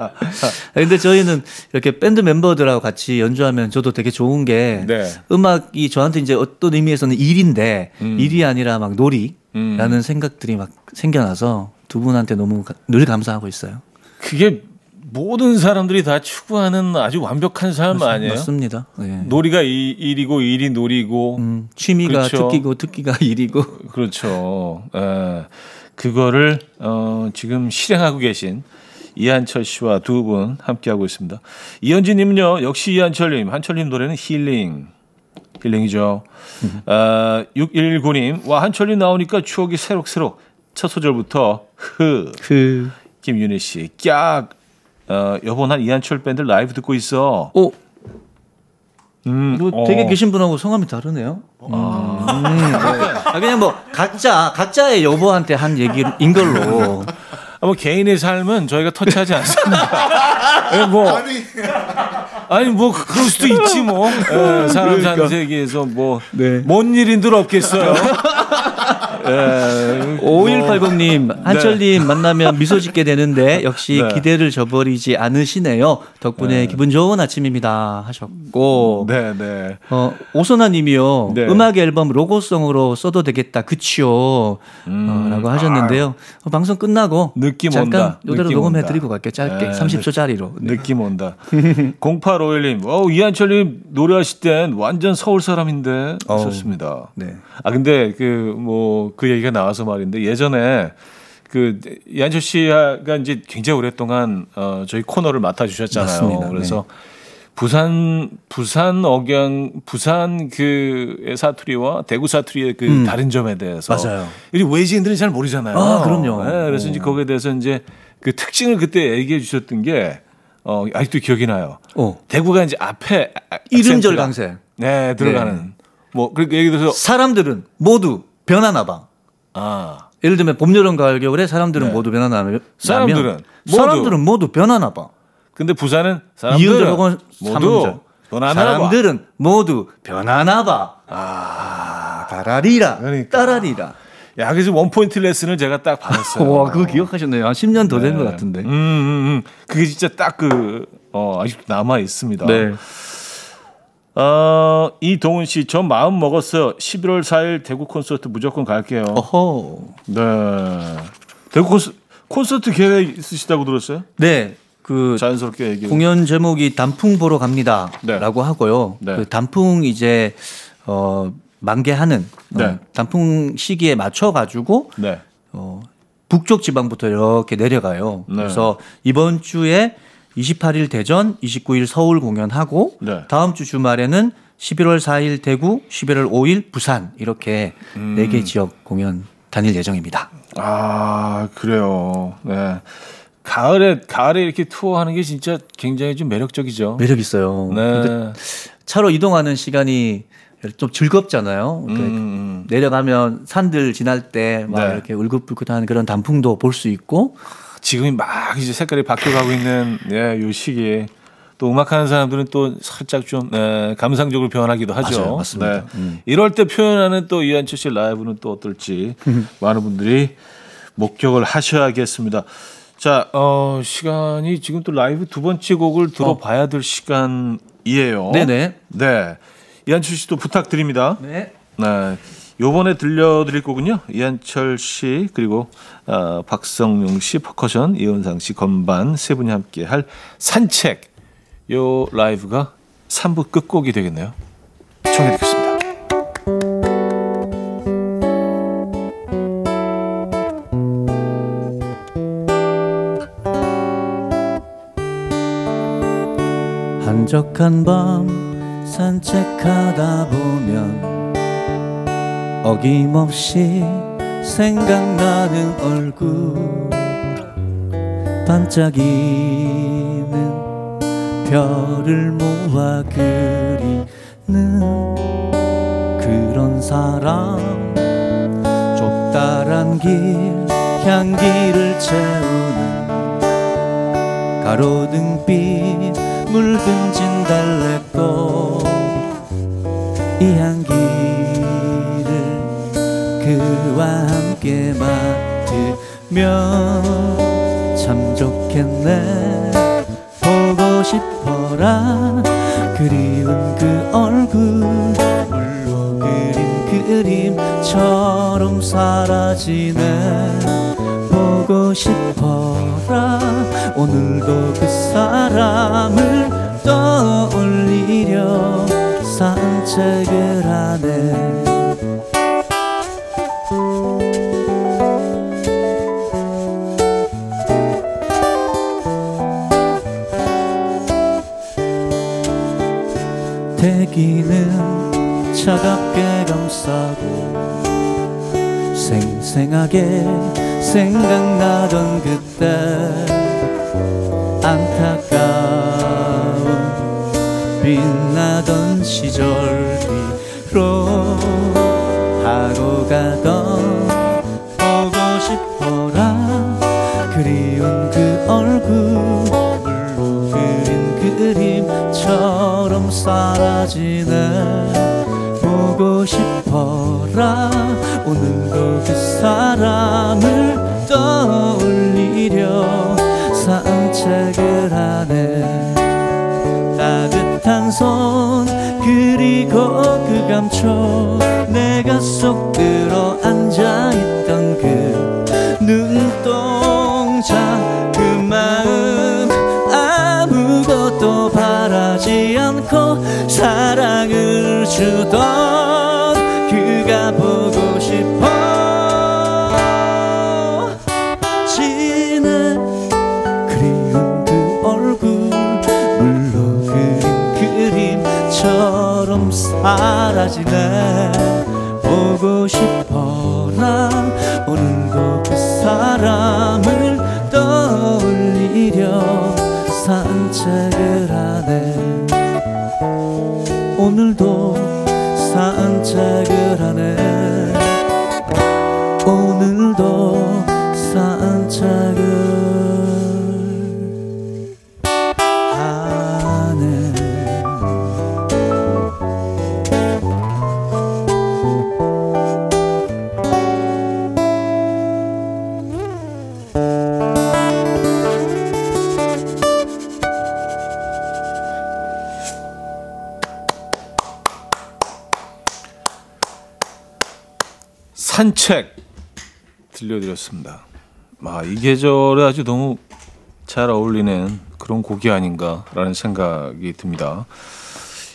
근데 저희는 이렇게 밴드 멤버들하고 같이 연주하면 저도 되게 좋은 게 네. 음악이 저한테 이제 어떤 의미에서는 일인데 음. 일이 아니라 막 놀이라는 음. 생각들이 막 생겨나서 두 분한테 너무 가, 늘 감사하고 있어요. 그게 모든 사람들이 다 추구하는 아주 완벽한 삶 맞습니다. 아니에요? 맞습니다. 네. 놀이가 이, 일이고 일이 놀이고 음, 취미가 그렇죠. 특기고 특기가 일이고 그렇죠. 에, 그거를 어, 지금 실행하고 계신 이한철 씨와 두 분 함께하고 있습니다. 이현진님은요. 역시 이한철님. 한철님 노래는 힐링. 힐링이죠. 어, 육일구 님. 와 한철님 나오니까 추억이 새록새록. 첫 소절부터 흐. 흐. 김윤희 씨. 깍. 어, 여보 난 이한철 밴드 라이브 듣고 있어. 오, 음, 뭐 되게 어. 계신 분하고 성함이 다르네요. 음. 아. 음, 네. 아, 그냥 뭐 각자 각자의 여보한테 한 얘기인 걸로. 아, 뭐 개인의 삶은 저희가 터치하지 않습니다. 네, 뭐 아니, 아니 뭐 그럴 수도 있지 뭐. 네, 사람 그러니까. 산 세계에서 뭐 뭔 네. 일인들 없겠어요. 네. 오일팔공님 한철님 네. 만나면 미소 짓게 되는데 역시 네. 기대를 저버리지 않으시네요. 덕분에 네. 기분 좋은 아침입니다 하셨고 네, 네. 어, 오선아님이요. 네. 음악 앨범 로고송으로 써도 되겠다 그치요 음, 어, 라고 하셨는데요. 아, 방송 끝나고 느낌 잠깐 온다. 이대로 녹음해드리고 갈게요. 짧게 네. 삼십 초짜리로 네. 느낌 온다. 공팔오일님 어, 이한철님 노래하실 땐 완전 서울 사람인데 좋습니다. 네. 아 근데 그 뭐 그 얘기가 나와서 말인데 예전에 그 이한철 씨가 이제 굉장히 오랫동안 어, 저희 코너를 맡아주셨잖아요. 맞습니다. 그래서 네. 부산 부산 억양 부산 그 사투리와 대구 사투리의 그 음. 다른 점에 대해서 맞아요. 우리 외지인들은 잘 모르잖아요. 아, 그럼요. 네, 그래서 오. 이제 거기에 대해서 이제 그 특징을 그때 얘기해 주셨던 게 어, 아직도 기억이 나요. 오. 대구가 이제 앞에 이름절 강세 네 들어가는. 네. 뭐 그렇게 예를 들어서 사람들은 모두 변하나봐. 아 예를 들면 봄, 여름, 가을, 겨울에 사람들은 네. 모두 변하나면 사람들은 모두. 사람들은 모두 변하나봐. 근데 부산은 사람들은 모두 삼음절. 변하나봐. 사람들은 모두 변하나봐. 아 따라리라. 그러니까. 따라리라. 야 그래서 원 포인트 레슨을 제가 딱 받았어요. 와 그거 기억하셨네요. 한 십 년 더 된 것 네. 같은데. 음, 음, 음 그게 진짜 딱 그 어, 아직도 남아 있습니다. 네. 어, 이동훈 씨, 저 마음 먹었어요. 십일월 사일 대구 콘서트 무조건 갈게요. 어허. 네. 대구 콘서트, 콘서트 계획 있으시다고 들었어요? 네. 그 자연스럽게 얘기해. 공연 제목이 단풍 보러 갑니다. 네. 라고 하고요. 네. 그 단풍 이제, 어, 만개하는. 네. 어, 단풍 시기에 맞춰가지고. 네. 어, 북쪽 지방부터 이렇게 내려가요. 네. 그래서 이번 주에 이십팔일 대전, 이십구일 서울 공연하고 네. 다음 주 주말에는 십일월 사일 대구, 십일월 오일 부산 이렇게 음. 네 개 지역 공연 다닐 예정입니다. 아 그래요. 네. 가을에 가을에 이렇게 투어하는 게 진짜 굉장히 좀 매력적이죠. 매력 있어요. 네. 차로 이동하는 시간이 좀 즐겁잖아요. 음. 내려가면 산들 지날 때 막 네. 이렇게 울긋불긋한 그런 단풍도 볼 수 있고. 지금이 막 이제 색깔이 바뀌어가고 있는 예, 요 시기에 또 음악하는 사람들은 또 살짝 좀 예, 감상적으로 변하기도 하죠. 맞아요, 맞습니다. 네. 음. 이럴 때 표현하는 또 이한철 씨 라이브는 또 어떨지 많은 분들이 목격을 하셔야겠습니다. 자, 어, 시간이 지금 또 라이브 두 번째 곡을 들어봐야 될 어. 시간이에요. 네네. 네, 이한철 씨도 부탁드립니다. 네. 네. 요번에 들려드릴 곡은요. 이한철 씨 그리고 어, 박성룡 씨 퍼커션, 이은상 씨 건반 세 분이 함께 할 산책. 요 라이브가 삼 부 끝곡이 되겠네요. 청해 듣겠습니다. 한적한 밤 산책하다 보면 어김없이 생각나는 얼굴 반짝이는 별을 모아 그리는 그런 사람 좁다란 길 향기를 채우는 가로등빛 물든 진달래꽃 이 향기 그와 함께 맡으면 참 좋겠네. 보고 싶어라 그리운 그 얼굴 물로 그린 그림처럼 사라지네. 보고 싶어라 오늘도 그 사람을 떠올리려 산책을 하네. 대기는 차갑게 감싸고 생생하게 생각나던 그때 안타까운 빛나던 시절 뒤로 하고 가던 보고 싶어라 그리운 그 얼굴 물로 그린 그림처럼 사라지네. 울고 싶어라 오늘도 그 사람을 떠올리려 산책을 하네. 따뜻한 손 그리고 그 감촉 내가 쏙 들어앉아있던 그 눈동자 그 마음 아무것도 바라지 않고 사랑을 주던 그가 보고 싶어 지는 그리운 그 얼굴 물로 그린 그림처럼 사라지네. 보고 싶어라 오늘도 그 사람을 떠올리려 산책을 하네. 오늘도 산책을 하네. 오늘도 산책을 하네. 산책 들려드렸습니다. 아, 이 계절에 아주 너무 잘 어울리는 그런 곡이 아닌가라는 생각이 듭니다.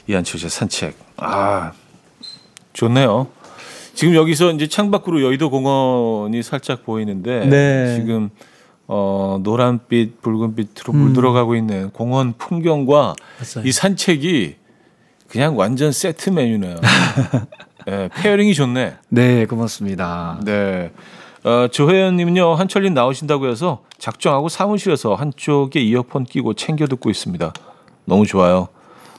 이한철 씨의 산책. 아, 좋네요. 지금 여기서 이제 창밖으로 여의도 공원이 살짝 보이는데 네. 지금 어, 노란빛, 붉은빛으로 음. 물들어가고 있는 공원 풍경과 맞아요. 이 산책이 그냥 완전 세트 메뉴네요. 네, 페어링이 좋네. 네, 고맙습니다. 네, 어, 조혜연님은요 한철님 나오신다고 해서 작정하고 사무실에서 한쪽에 이어폰 끼고 챙겨 듣고 있습니다. 너무 좋아요.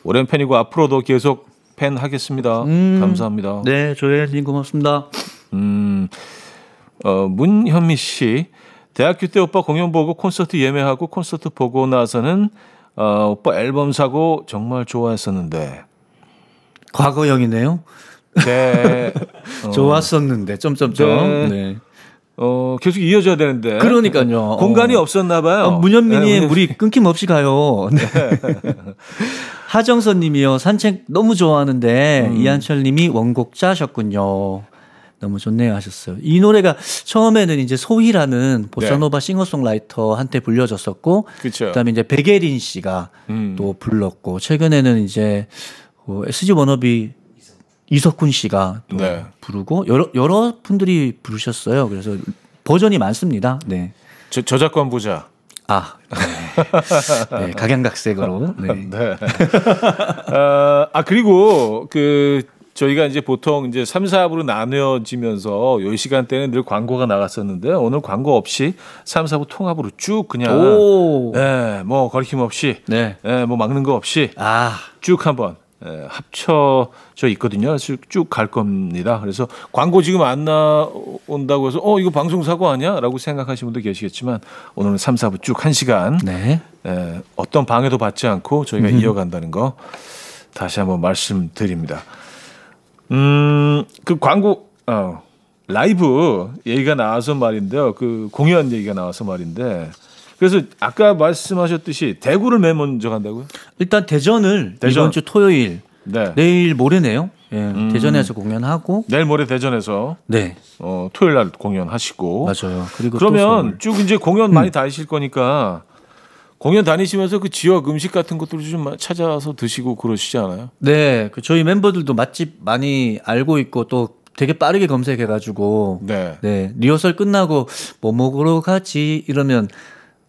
오랜 팬이고 앞으로도 계속 팬 하겠습니다. 음, 감사합니다. 네, 조혜연님 고맙습니다. 음, 어, 문현미 씨 대학교 때 오빠 공연 보고 콘서트 예매하고 콘서트 보고 나서는 어, 오빠 앨범 사고 정말 좋아했었는데 과거형이네요. 네, 어. 좋았었는데 점점점. 네. 네. 어 계속 이어져야 되는데. 그러니까요. 공간이 어. 없었나 봐요. 어, 문현민이의 네, 물이 끊김없이 가요. 네. 하정선님이요 산책 너무 좋아하는데 음. 이한철님이 원곡자셨군요. 너무 좋네요 하셨어요. 이 노래가 처음에는 이제 소희라는 보사노바 네. 싱어송라이터한테 불려졌었고, 그쵸. 그다음에 이제 백예린 씨가 음. 또 불렀고 최근에는 이제 어, 에스지워너비 이석훈 씨가 또 네. 부르고 여러 여러 분들이 부르셨어요. 그래서 버전이 많습니다. 네, 저, 저작권 보자. 아, 네. 네, 각양각색으로. 네. 네. 어, 아 그리고 그 저희가 이제 보통 이제 삼, 사 부로 나뉘어지면서 요 시간대는 늘 광고가 나갔었는데 오늘 광고 없이 삼, 사 부 통합으로 쭉 그냥 오, 네, 뭐 거리낌 없이, 네, 네, 뭐 막는 거 없이, 아, 쭉 한번. 예, 합쳐져 있거든요. 쭉 갈 겁니다. 그래서 광고 지금 안 나온다고 해서 어 이거 방송 사고 아니야? 라고 생각하시는 분도 계시겠지만 오늘은 삼, 사 부 쭉 한 시간 네. 예, 어떤 방해도 받지 않고 저희가 음. 이어간다는 거 다시 한번 말씀드립니다. 음, 그 광고 어, 라이브 얘기가 나와서 말인데요. 그 공연 얘기가 나와서 말인데 그래서 아까 말씀하셨듯이 대구를 맨 먼저 간다고요? 일단 대전을 대전. 이번 주 토요일, 네. 내일 모레네요. 예, 음. 대전에서 공연하고 내일 모레 대전에서 네, 어, 토요일 날 공연하시고 맞아요. 그리고 그러면 쭉 이제 공연 많이 음. 다니실 거니까 공연 다니시면서 그 지역 음식 같은 것들을 좀 찾아서 드시고 그러시지 않아요? 네, 그 저희 멤버들도 맛집 많이 알고 있고 또. 되게 빠르게 검색해가지고 네. 네, 리허설 끝나고 뭐 먹으러 가지 이러면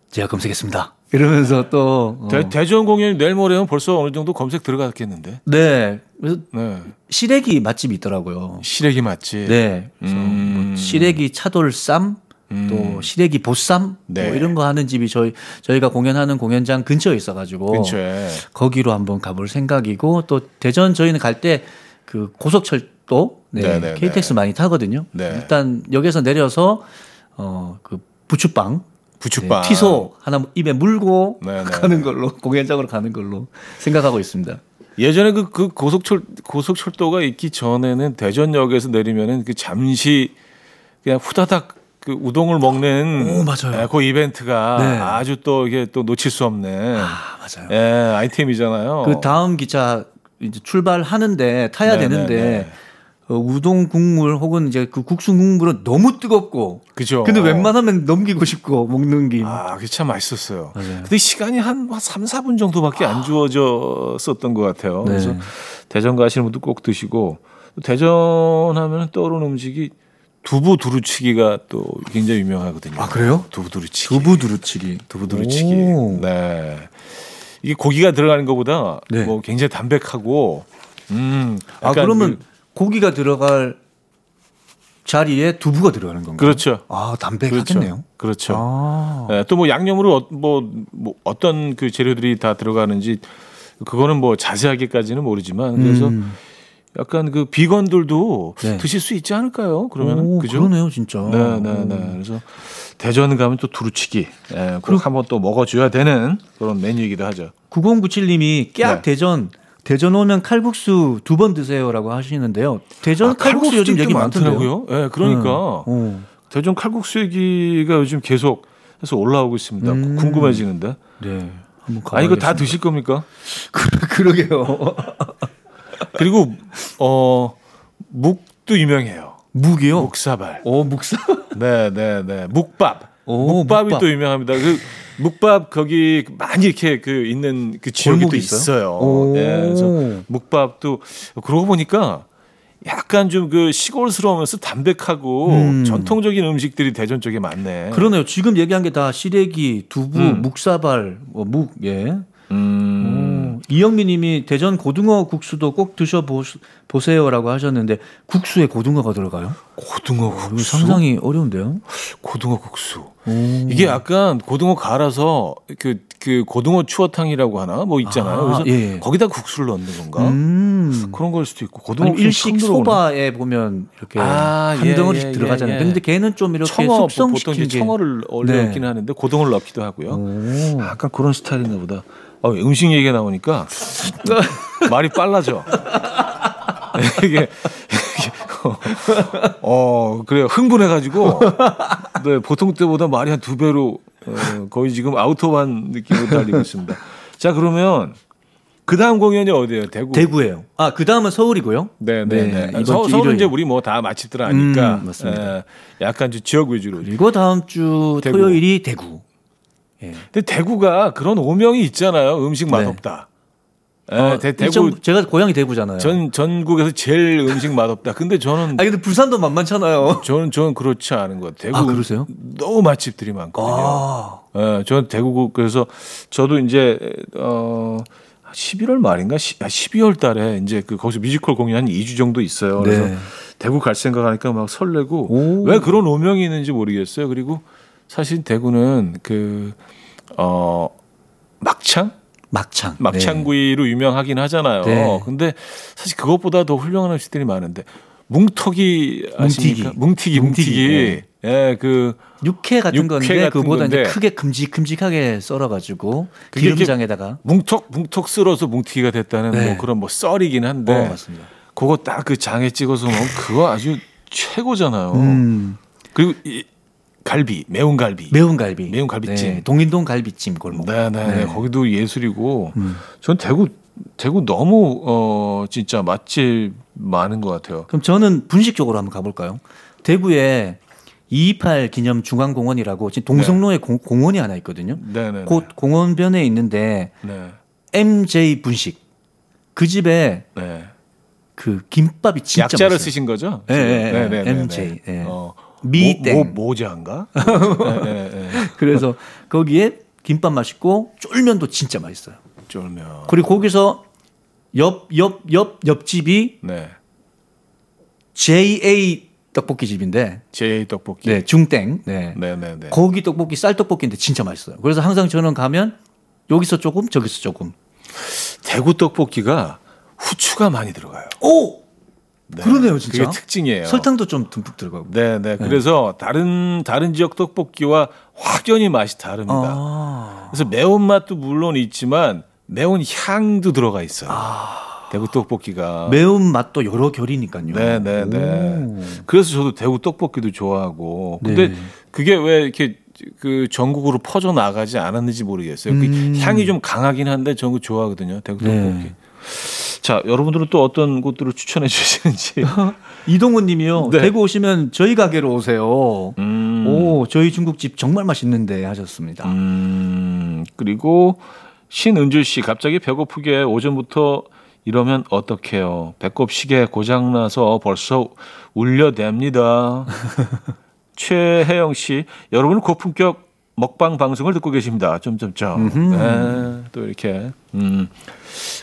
제가 검색했습니다. 이러면서 또 어. 대, 대전 공연이 내일 모레면 벌써 어느 정도 검색 들어갔겠는데. 네. 그래서 네. 시래기 맛집이 있더라고요. 시래기 맛집. 네. 그래서 음. 뭐 시래기 차돌쌈, 음. 또 시래기 보쌈 네. 뭐 이런 거 하는 집이 저희 저희가 공연하는 공연장 근처에 있어가지고 근처에. 거기로 한번 가볼 생각이고 또 대전 저희는 갈 때 그 고속철도 네, 네네네. 케이티엑스 많이 타거든요. 네. 일단 역에서 내려서 어, 그 부추빵, 부추빵, 네, 피소 하나 입에 물고 네네네. 가는 걸로 공연장으로 가는 걸로 생각하고 있습니다. 예전에 그, 그 고속철 고속철도가 있기 전에는 대전역에서 내리면은 그 잠시 그냥 후다닥 그 우동을 먹는 오, 맞아요. 예, 그 이벤트가 네. 아주 또 이게 또 놓칠 수 없는 아, 맞아요. 예, 아이템이잖아요. 그 다음 기차 이제 출발하는데 타야 네네네. 되는데 어, 우동 국물 혹은 이제 그 국수 국물은 너무 뜨겁고 그죠. 근데 웬만하면 넘기고 싶고 먹는 김. 아, 그게 참 맛있었어요. 맞아요. 근데 시간이 한 삼, 사 분 정도밖에 아. 안 주어졌었던 것 같아요. 네. 그래서 대전 가시는 분도 꼭 드시고 대전 하면 떠오르는 음식이 두부 두루치기가 또 굉장히 유명하거든요. 아, 그래요? 두부 두루치기. 두부 두루치기. 두부 두루치기. 네. 이게 고기가 들어가는 것보다 네. 뭐 굉장히 담백하고 음. 아, 그러면 그, 고기가 들어갈 자리에 두부가 들어가는 건가요? 그렇죠. 아, 담백하겠네요. 그렇죠. 그렇죠. 아. 네, 또 뭐 양념으로 어, 뭐, 뭐 어떤 그 재료들이 다 들어가는지 그거는 뭐 자세하게까지는 모르지만 그래서 음. 약간 그 비건들도 네. 드실 수 있지 않을까요? 그러면은 그죠? 그러네요, 진짜. 네, 네, 네. 그래서 대전 가면 또 두루치기, 예, 꼭 한번 또 먹어줘야 되는 그런 메뉴이기도 하죠. 구공구칠님이 깨악 네. 대전 대전 오면 칼국수 두 번 드세요라고 하시는데요. 대전 아, 칼국수, 칼국수 요즘 얘기 많더라고요. 예, 네, 그러니까 음. 대전 칼국수 얘기가 요즘 계속 해서 올라오고 있습니다. 음. 궁금해지는데. 네. 한번 가. 아, 이거 다 드실 겁니까? 그러게요. 그리고 어 묵도 유명해요. 묵이요? 묵사발. 오, 묵사발. 네네네. 네. 묵밥. 오, 묵밥이 묵밥. 또 유명합니다. 그 묵밥 거기 많이 이렇게 그 있는 그 지역이 또 있어요. 있어요. 네, 그래서 묵밥도 그러고 보니까 약간 좀 그 시골스러우면서 담백하고 음. 전통적인 음식들이 대전 쪽에 많네. 그러네요. 지금 얘기한 게 다 시래기, 두부, 음. 묵사발, 뭐 묵 예. 음. 이영미님이 대전 고등어 국수도 꼭 드셔보세요라고 하셨는데 국수에 고등어가 들어가요? 고등어 국수 상상이 어려운데요? 고등어 국수 오. 이게 약간 고등어 갈아서 그, 그 고등어 추어탕이라고 하나 뭐 있잖아요. 아, 그래서 예. 거기다 국수를 넣는 건가? 음. 그런 걸 수도 있고 고등어 일식 소바에 보면 이렇게 아, 한 덩어리씩 예, 예, 들어가잖아요. 예, 예. 근데 걔는 좀 이렇게 청어, 숙성시킨 보통 게. 청어를 올려있기는 네. 하는데 고등어를 넣기도 하고요. 오. 약간 그런 스타일인가 보다. 어, 음식 얘기가 나오니까 말이 빨라져. 이게, 이게 어, 어 그래요. 흥분해가지고 네, 보통 때보다 말이 한 두 배로 어, 거의 지금 아우터반 느낌으로 달리고 있습니다. 자, 그러면 그 다음 공연이 어디예요? 대구. 대구예요. 아, 그 다음은 서울이고요. 네, 네, 네. 이번 서, 서울은 이제 우리 뭐 다 마칩들 아니까. 음, 맞습니다. 에, 약간 지역 위주로. 그리고 다음 주 대구. 토요일이 대구. 예. 근데 대구가 그런 오명이 있잖아요. 음식 맛없다. 네. 예, 아, 대, 대구 전, 제가 고향이 대구잖아요. 전 전국에서 제일 음식 맛없다. 근데 저는 아 근데 부산도 만만찮아요. 저는 저는 그렇지 않은 것 같아요. 대구 아, 그러세요? 너무 맛집들이 많거든요. 아. 예, 저는 대구 그래서 저도 이제 어 십일월 말인가 십이월 달에 이제 그 거기서 뮤지컬 공연 한 이 주 정도 있어요. 그래서 네. 대구 갈 생각하니까 막 설레고 오. 왜 그런 오명이 있는지 모르겠어요. 그리고 사실 대구는 그 어 막창, 막창, 막창구이로 네. 유명하긴 하잖아요. 네. 근데 사실 그것보다 더 훌륭한 음식들이 많은데 뭉터기 아십니까? 뭉티기, 뭉티기, 뭉티기. 예, 네. 네, 그 육회 같은 육회 건데 그보다 이제 크게 큼직큼직하게 썰어가지고 기름장에다가 뭉턱 뭉턱 쓸어서 뭉티기가 됐다는 네. 뭐 그런 뭐 썰이긴 한데, 어, 맞습니다. 그거 딱 그 장에 찍어서 먹으면 그거 아주 최고잖아요. 음. 그리고 이 갈비, 매운 갈비, 매운 갈비, 매운 갈비찜, 네, 동인동 갈비찜 골목. 네, 네, 거기도 예술이고. 음. 전 대구, 대구 너무 어 진짜 맛집 많은 것 같아요. 그럼 저는 분식 쪽으로 한번 가볼까요? 대구에 이백이십팔 기념 중앙공원이라고 지금 동성로에 네. 공, 공원이 하나 있거든요. 네, 네. 곧 공원변에 있는데 네. 엠제이 분식 그 집에 네. 그 김밥이 진짜 약자를 맛있어요. 쓰신 거죠? 네, 네, 네, 네, 네, 엠제이. 네. 네. 어. 미땡 모, 모, 모자인가? 모자. 네, 네, 네. 그래서 거기에 김밥 맛있고 쫄면도 진짜 맛있어요. 쫄면. 그리고 거기서 옆, 옆, 옆, 옆집이 네. 제이에이 떡볶이 집인데. 제이에이 떡볶이. 네, 중땡. 네, 네, 네. 네. 고기 떡볶이, 쌀 떡볶이인데 진짜 맛있어요. 그래서 항상 저는 가면 여기서 조금, 저기서 조금. 대구 떡볶이가 후추가 많이 들어가요. 오. 네, 그러네요, 진짜. 그게 특징이에요. 설탕도 좀 듬뿍 들어가고. 네, 네. 그래서 다른 다른 지역 떡볶이와 확연히 맛이 다릅니다. 아~ 그래서 매운맛도 물론 있지만 매운 향도 들어가 있어요. 아... 대구 떡볶이가 매운 맛도 여러 결이니까요. 네네네. 오. 그래서 저도 대구 떡볶이도 좋아하고. 근데 네. 그게 왜 이렇게 그 전국으로 퍼져 나가지 않았는지 모르겠어요. 음. 그 향이 좀 강하긴 한데 저는 좋아하거든요. 대구 떡볶이. 네. 자, 여러분들은 또 어떤 곳들을 추천해 주시는지. 이동훈 님이요. 네. 대구 오시면 저희 가게로 오세요. 음. 오, 저희 중국집 정말 맛있는데 하셨습니다. 음. 그리고 신은주 씨, 갑자기 배고프게 오전부터 이러면 어떡해요. 배꼽 시계 고장나서 벌써 울려댑니다. 최혜영 씨, 여러분은 고품격 먹방 방송을 듣고 계십니다. 점점점. 네, 또 이렇게 음,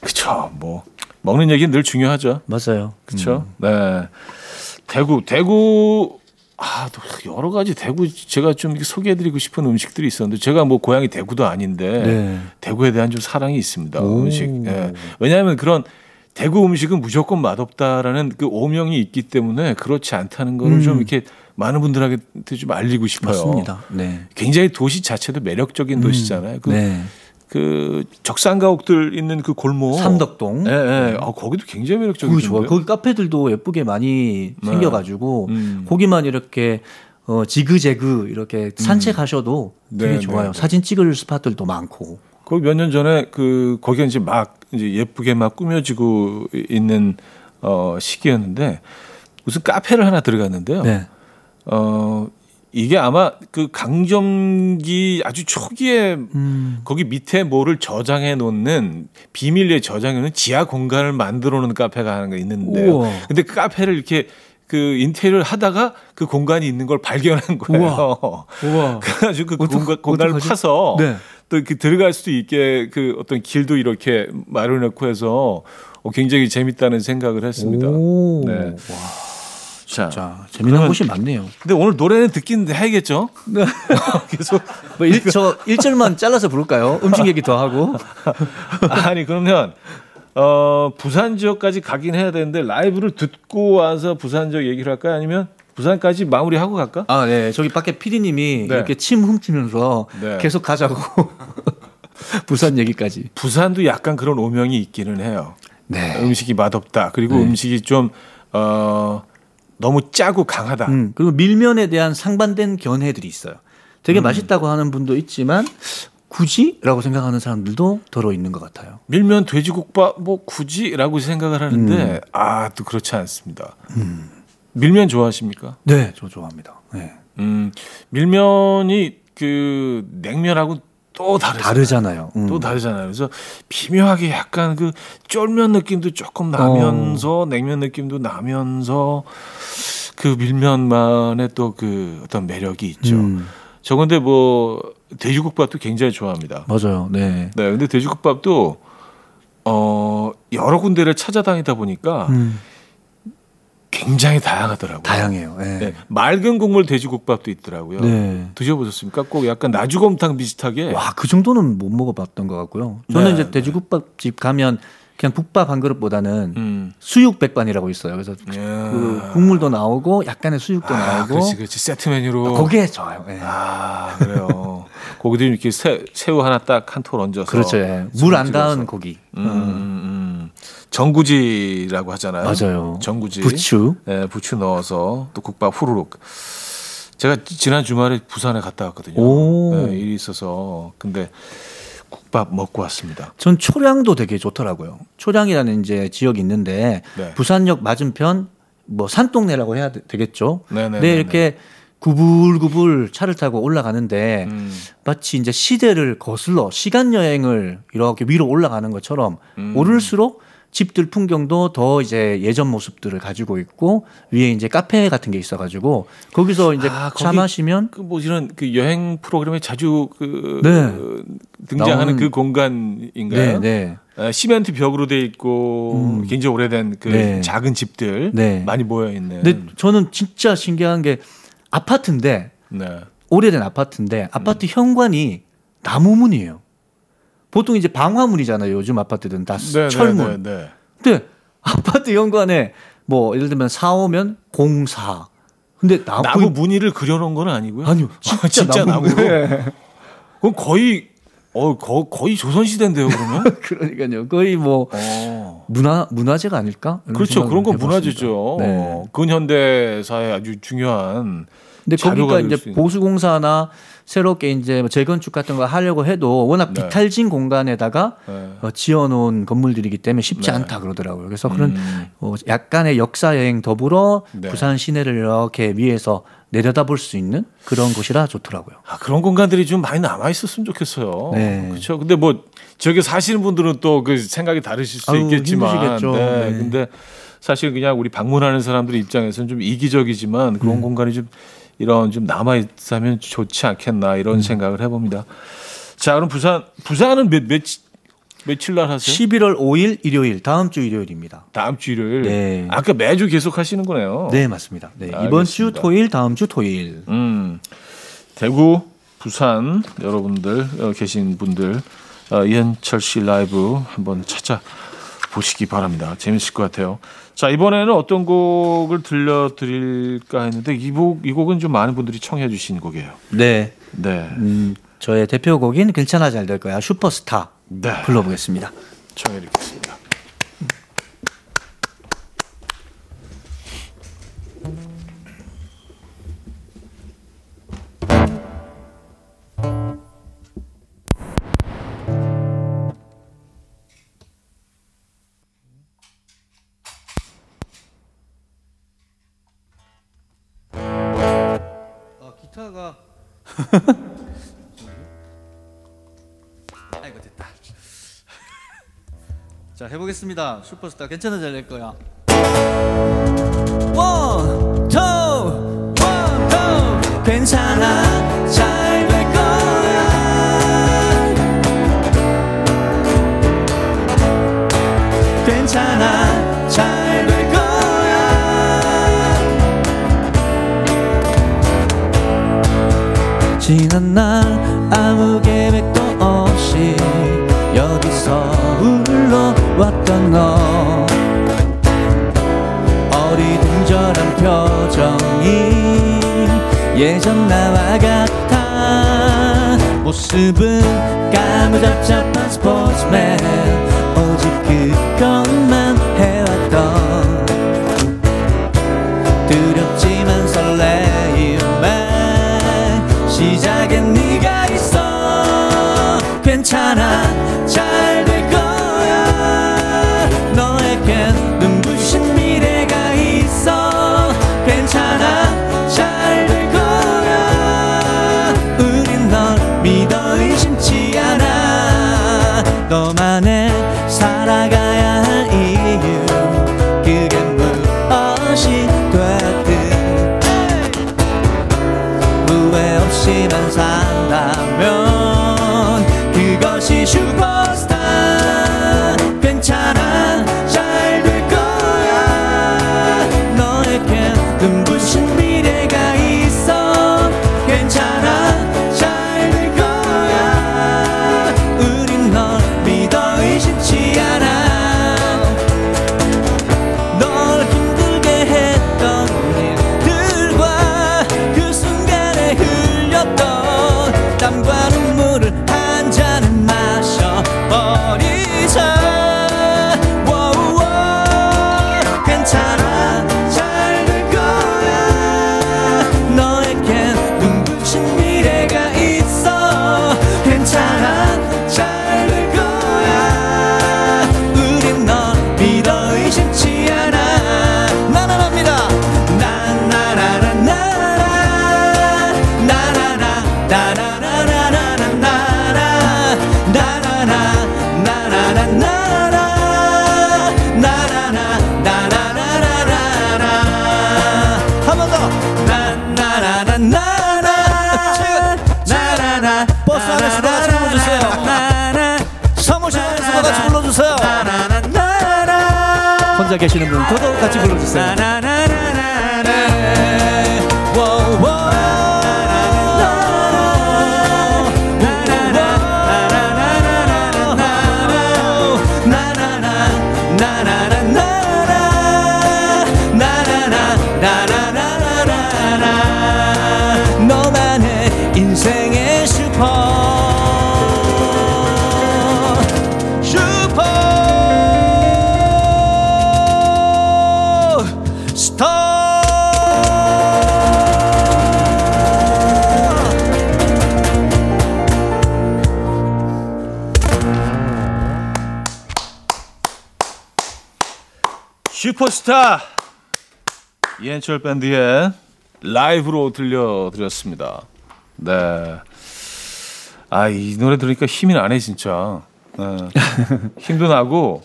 그렇죠. 뭐 먹는 얘기는 늘 중요하죠. 맞아요. 그렇죠. 음. 네, 대구 대구 아 여러 가지 대구 제가 좀 소개해드리고 싶은 음식들이 있었는데 제가 뭐 고향이 대구도 아닌데 네. 대구에 대한 좀 사랑이 있습니다. 오. 음식. 네. 왜냐하면 그런 대구 음식은 무조건 맛없다라는 그 오명이 있기 때문에 그렇지 않다는 걸 좀 음. 이렇게. 많은 분들한테 좀 알리고 싶어요. 맞습니다. 네. 굉장히 도시 자체도 매력적인 음, 도시잖아요. 그, 네. 그 적산가옥들 있는 그 골목. 삼덕동. 네, 네. 아, 거기도 굉장히 매력적이죠. 좋아요. 거기 카페들도 예쁘게 많이 네. 생겨가지고 음. 거기만 이렇게 어, 지그재그 이렇게 산책하셔도 음. 되게 네, 좋아요. 네. 사진 찍을 스팟들도 많고. 거기 몇 년 전에 그 거기가 이제 막 이제 예쁘게 막 꾸며지고 있는 어, 시기였는데 무슨 카페를 하나 들어갔는데요. 네. 어 이게 아마 그 강점기 아주 초기에 음. 거기 밑에 뭐를 저장해 놓는 비밀리에 저장해 놓는 지하 공간을 만들어 놓는 카페가 하는 거 있는데요. 우와. 근데 그 카페를 이렇게 그 인테리어를 하다가 그 공간이 있는 걸 발견한 거예요. 우와. 우와. 그래가지고 그 어떡, 공간, 공간을 어떡하지? 파서 네. 또 이렇게 들어갈 수도 있게 그 어떤 길도 이렇게 마련해 놓고 해서 굉장히 재밌다는 생각을 했습니다. 오. 네. 와. 자, 자 재미난 곳이 많네요. 근데 오늘 노래는 듣긴 해야겠죠? 네. 계속 뭐 일, 저 일 절만 잘라서 부를까요? 음식 얘기 더 하고. 아니 그러면 어, 부산 지역까지 가긴 해야 되는데 라이브를 듣고 와서 부산 지역 얘기를 할까요? 아니면 부산까지 마무리하고 갈까? 아, 네. 저기 밖에 피디님이 네. 이렇게 침 훔치면서 네. 계속 가자고. 부산 얘기까지. 부산도 약간 그런 오명이 있기는 해요. 네. 음식이 맛없다. 그리고 네. 음식이 좀 어. 너무 짜고 강하다. 음, 그리고 밀면에 대한 상반된 견해들이 있어요. 되게 음. 맛있다고 하는 분도 있지만 굳이? 라고 생각하는 사람들도 더러 있는 것 같아요. 밀면, 돼지국밥 뭐 굳이? 라고 생각을 하는데 음. 아, 또 그렇지 않습니다. 음. 밀면 좋아하십니까? 네, 저 좋아합니다. 네. 음, 밀면이 그 냉면하고 또 다르잖아요. 다르잖아요. 음. 또 다르잖아요. 그래서 미묘하게 약간 그 쫄면 느낌도 조금 나면서 어. 냉면 느낌도 나면서 그 밀면만의 또 그 어떤 매력이 있죠. 음. 저 근데 뭐 돼지국밥도 굉장히 좋아합니다. 맞아요. 네. 네. 근데 돼지국밥도 어 여러 군데를 찾아다니다 보니까 음. 굉장히 다양하더라고요. 다양해요. 네. 네. 맑은 국물 돼지국밥도 있더라고요. 네. 드셔보셨습니까? 꼭 약간 나주곰탕 비슷하게. 와, 그 정도는 못 먹어봤던 것 같고요. 저는 네, 이제 돼지국밥집 네. 가면 그냥 국밥 한 그릇보다는 음. 수육백반이라고 있어요. 그래서 예. 그 국물도 나오고 약간의 수육도 아, 나오고. 그렇지, 그렇지. 세트 메뉴로. 거기에 좋아요. 네. 아, 그래요. 고기도 이렇게 새, 새우 하나 딱 한 톨 얹어서. 그렇죠. 예. 물 안 닿은 고기. 음. 음. 음. 전구지라고 하잖아요. 맞아요. 전구지. 부추. 네, 부추 넣어서 또 국밥 후루룩. 제가 지난 주말에 부산에 갔다 왔거든요. 네, 일이 있어서. 근데 국밥 먹고 왔습니다. 전 초량도 되게 좋더라고요. 초량이라는 이제 지역이 있는데 네. 부산역 맞은편 뭐 산동네라고 해야 되겠죠. 네네. 네, 이렇게 구불구불 차를 타고 올라가는데 음. 마치 이제 시대를 거슬러 시간 여행을 이렇게 위로 올라가는 것처럼 음. 오를수록 집들 풍경도 더 이제 예전 모습들을 가지고 있고 위에 이제 카페 같은 게 있어가지고 거기서 이제 아, 차 마시면 그 뭐 이런 그 여행 프로그램에 자주 그 네. 등장하는 나온... 그 공간인가요? 네, 네. 아, 시멘트 벽으로 돼 있고 음. 굉장히 오래된 그 네. 작은 집들 네. 많이 모여 있는. 근데 저는 진짜 신기한 게 아파트인데 네. 오래된 아파트인데 아파트 음. 현관이 나무문이에요. 보통 이제 방화문이잖아요. 요즘 아파트들은 다 네네, 철문. 네네. 근데 아파트 현관에 뭐 예를 들면 사오면 공사. 근데 나무, 나무 무늬를 그려놓은 건 아니고요. 아니요, 진짜, 진짜 나무로. 나무로. 그건 거의 어, 거, 거의 조선시대인데요, 그러면? 그러니까요. 거의 뭐, 어. 문화, 문화재가 아닐까? 그렇죠. 그런 건 해봤습니다. 문화재죠. 네. 근현대사의 아주 중요한. 근데 거기가 이제 보수공사나 새롭게 이제 재건축 같은 거 하려고 해도 워낙 네. 비탈진 공간에다가 네. 어, 지어놓은 건물들이기 때문에 쉽지 네. 않다 그러더라고요. 그래서 그런 음. 어, 약간의 역사여행 더불어 네. 부산 시내를 이렇게 위에서 내려다볼 수 있는 그런 곳이라 좋더라고요. 아, 그런 공간들이 좀 많이 남아 있었으면 좋겠어요. 네. 그렇죠. 근데 뭐 저기 사시는 분들은 또 그 생각이 다르실 수 아유, 있겠지만, 힘드시겠죠. 네. 네. 근데 사실 그냥 우리 방문하는 사람들 입장에서는 좀 이기적이지만 그런 음. 공간이 좀 이런 좀 남아 있으면 좋지 않겠나 이런 음. 생각을 해봅니다. 자, 그럼 부산 부산은 몇 몇 며칠 날 하세요? 십일월 오일 일요일, 다음 주 일요일입니다. 다음 주 일요일. 네. 아까 매주 계속 하시는 거네요. 네, 맞습니다. 네, 알겠습니다. 이번 주 토요일, 다음 주 토요일. 음, 대구, 부산 여러분들 어, 계신 분들 어, 이한철 씨 라이브 한번 찾아 보시기 바랍니다. 재밌을 것 같아요. 자, 이번에는 어떤 곡을 들려드릴까 했는데 이 곡, 이 곡은 좀 많은 분들이 청해 주신 곡이에요. 네. 네. 음, 저의 대표곡인 괜찮아 잘 될 거야 슈퍼스타. 네. 불러보겠습니다. 청해 드리겠습니다. 아, 기타가 아이고 됐다. 자, 해보겠습니다. 슈퍼스타 괜찮아 잘 될 거야. 원, 투, 원, 투. 괜찮아 잘 될 거야. 괜찮아 잘 될 거야. 지난 날 아무 계획도 없이 여기서 왔던 너 어리둥절한 표정이 예전 나와 같아. 모습은 까무잡잡한 스포츠맨 오직 그것만 해왔던 두렵지만 설레임에 시작엔 네가 있어. 괜찮아 잘 될 거야. 눈부신 미래가 있어. 괜찮아 잘 될 거야. 우린 널 믿어 의심치 않아. 너만의 살아가야 할 이유 그게 무엇이 됐든 후회 없이만 산다면 그것이 슈퍼스타. 괜찮아 혼자 계시는 분 저도 같이 불러주세요. 너만의 인생의 슈퍼. 슈퍼스타 이한철 밴드의 라이브로 들려드렸습니다. 네. 아, 이 노래 들으니까 힘이 나네 진짜. 네. 힘도 나고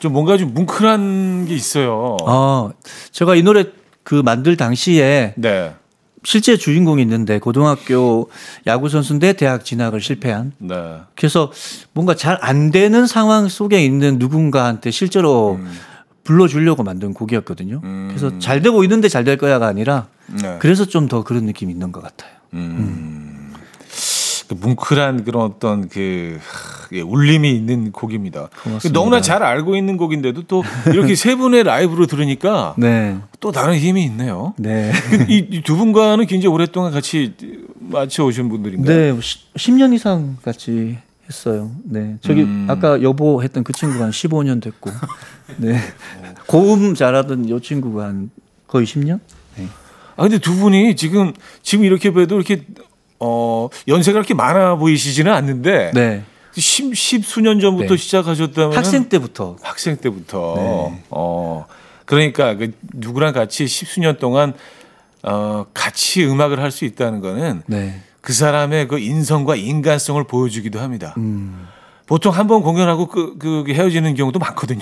좀 뭔가 좀 뭉클한 게 있어요. 어, 제가 이 노래 그 만들 당시에 네. 실제 주인공이 있는데 고등학교 야구 선수인데 대학 진학을 실패한. 네. 그래서 뭔가 잘 안 되는 상황 속에 있는 누군가한테 실제로 음. 불러주려고 만든 곡이었거든요. 음. 그래서 잘 되고 있는데 잘 될 거야가 아니라 네. 그래서 좀 더 그런 느낌이 있는 것 같아요. 음. 음. 그 뭉클한 그런 어떤 그 예, 울림이 있는 곡입니다. 고맙습니다. 너무나 잘 알고 있는 곡인데도 또 이렇게 세 분의 라이브로 들으니까 네. 또 다른 힘이 있네요. 네. 이, 이 두 분과는 굉장히 오랫동안 같이 맞춰 오신 분들인가요? 네, 십 년 이상 같이 했어요. 네, 저기 음. 아까 여보 했던 그 친구가 한 십오 년 됐고, 네 고음 잘하던 이 친구가 한 거의 십 년. 네. 아 근데 두 분이 지금 지금 이렇게 봐도 이렇게 어, 연세가 그렇게 많아 보이시지는 않는데. 네. 십, 십 수년 전부터 네. 시작하셨다면 학생 때부터 학생 때부터 네. 어 그러니까 그 누구랑 같이 십 수년 동안 어 같이 음악을 할 수 있다는 거는 네. 그 사람의 그 인성과 인간성을 보여주기도 합니다. 음. 보통 한 번 공연하고 그, 그 헤어지는 경우도 많거든요.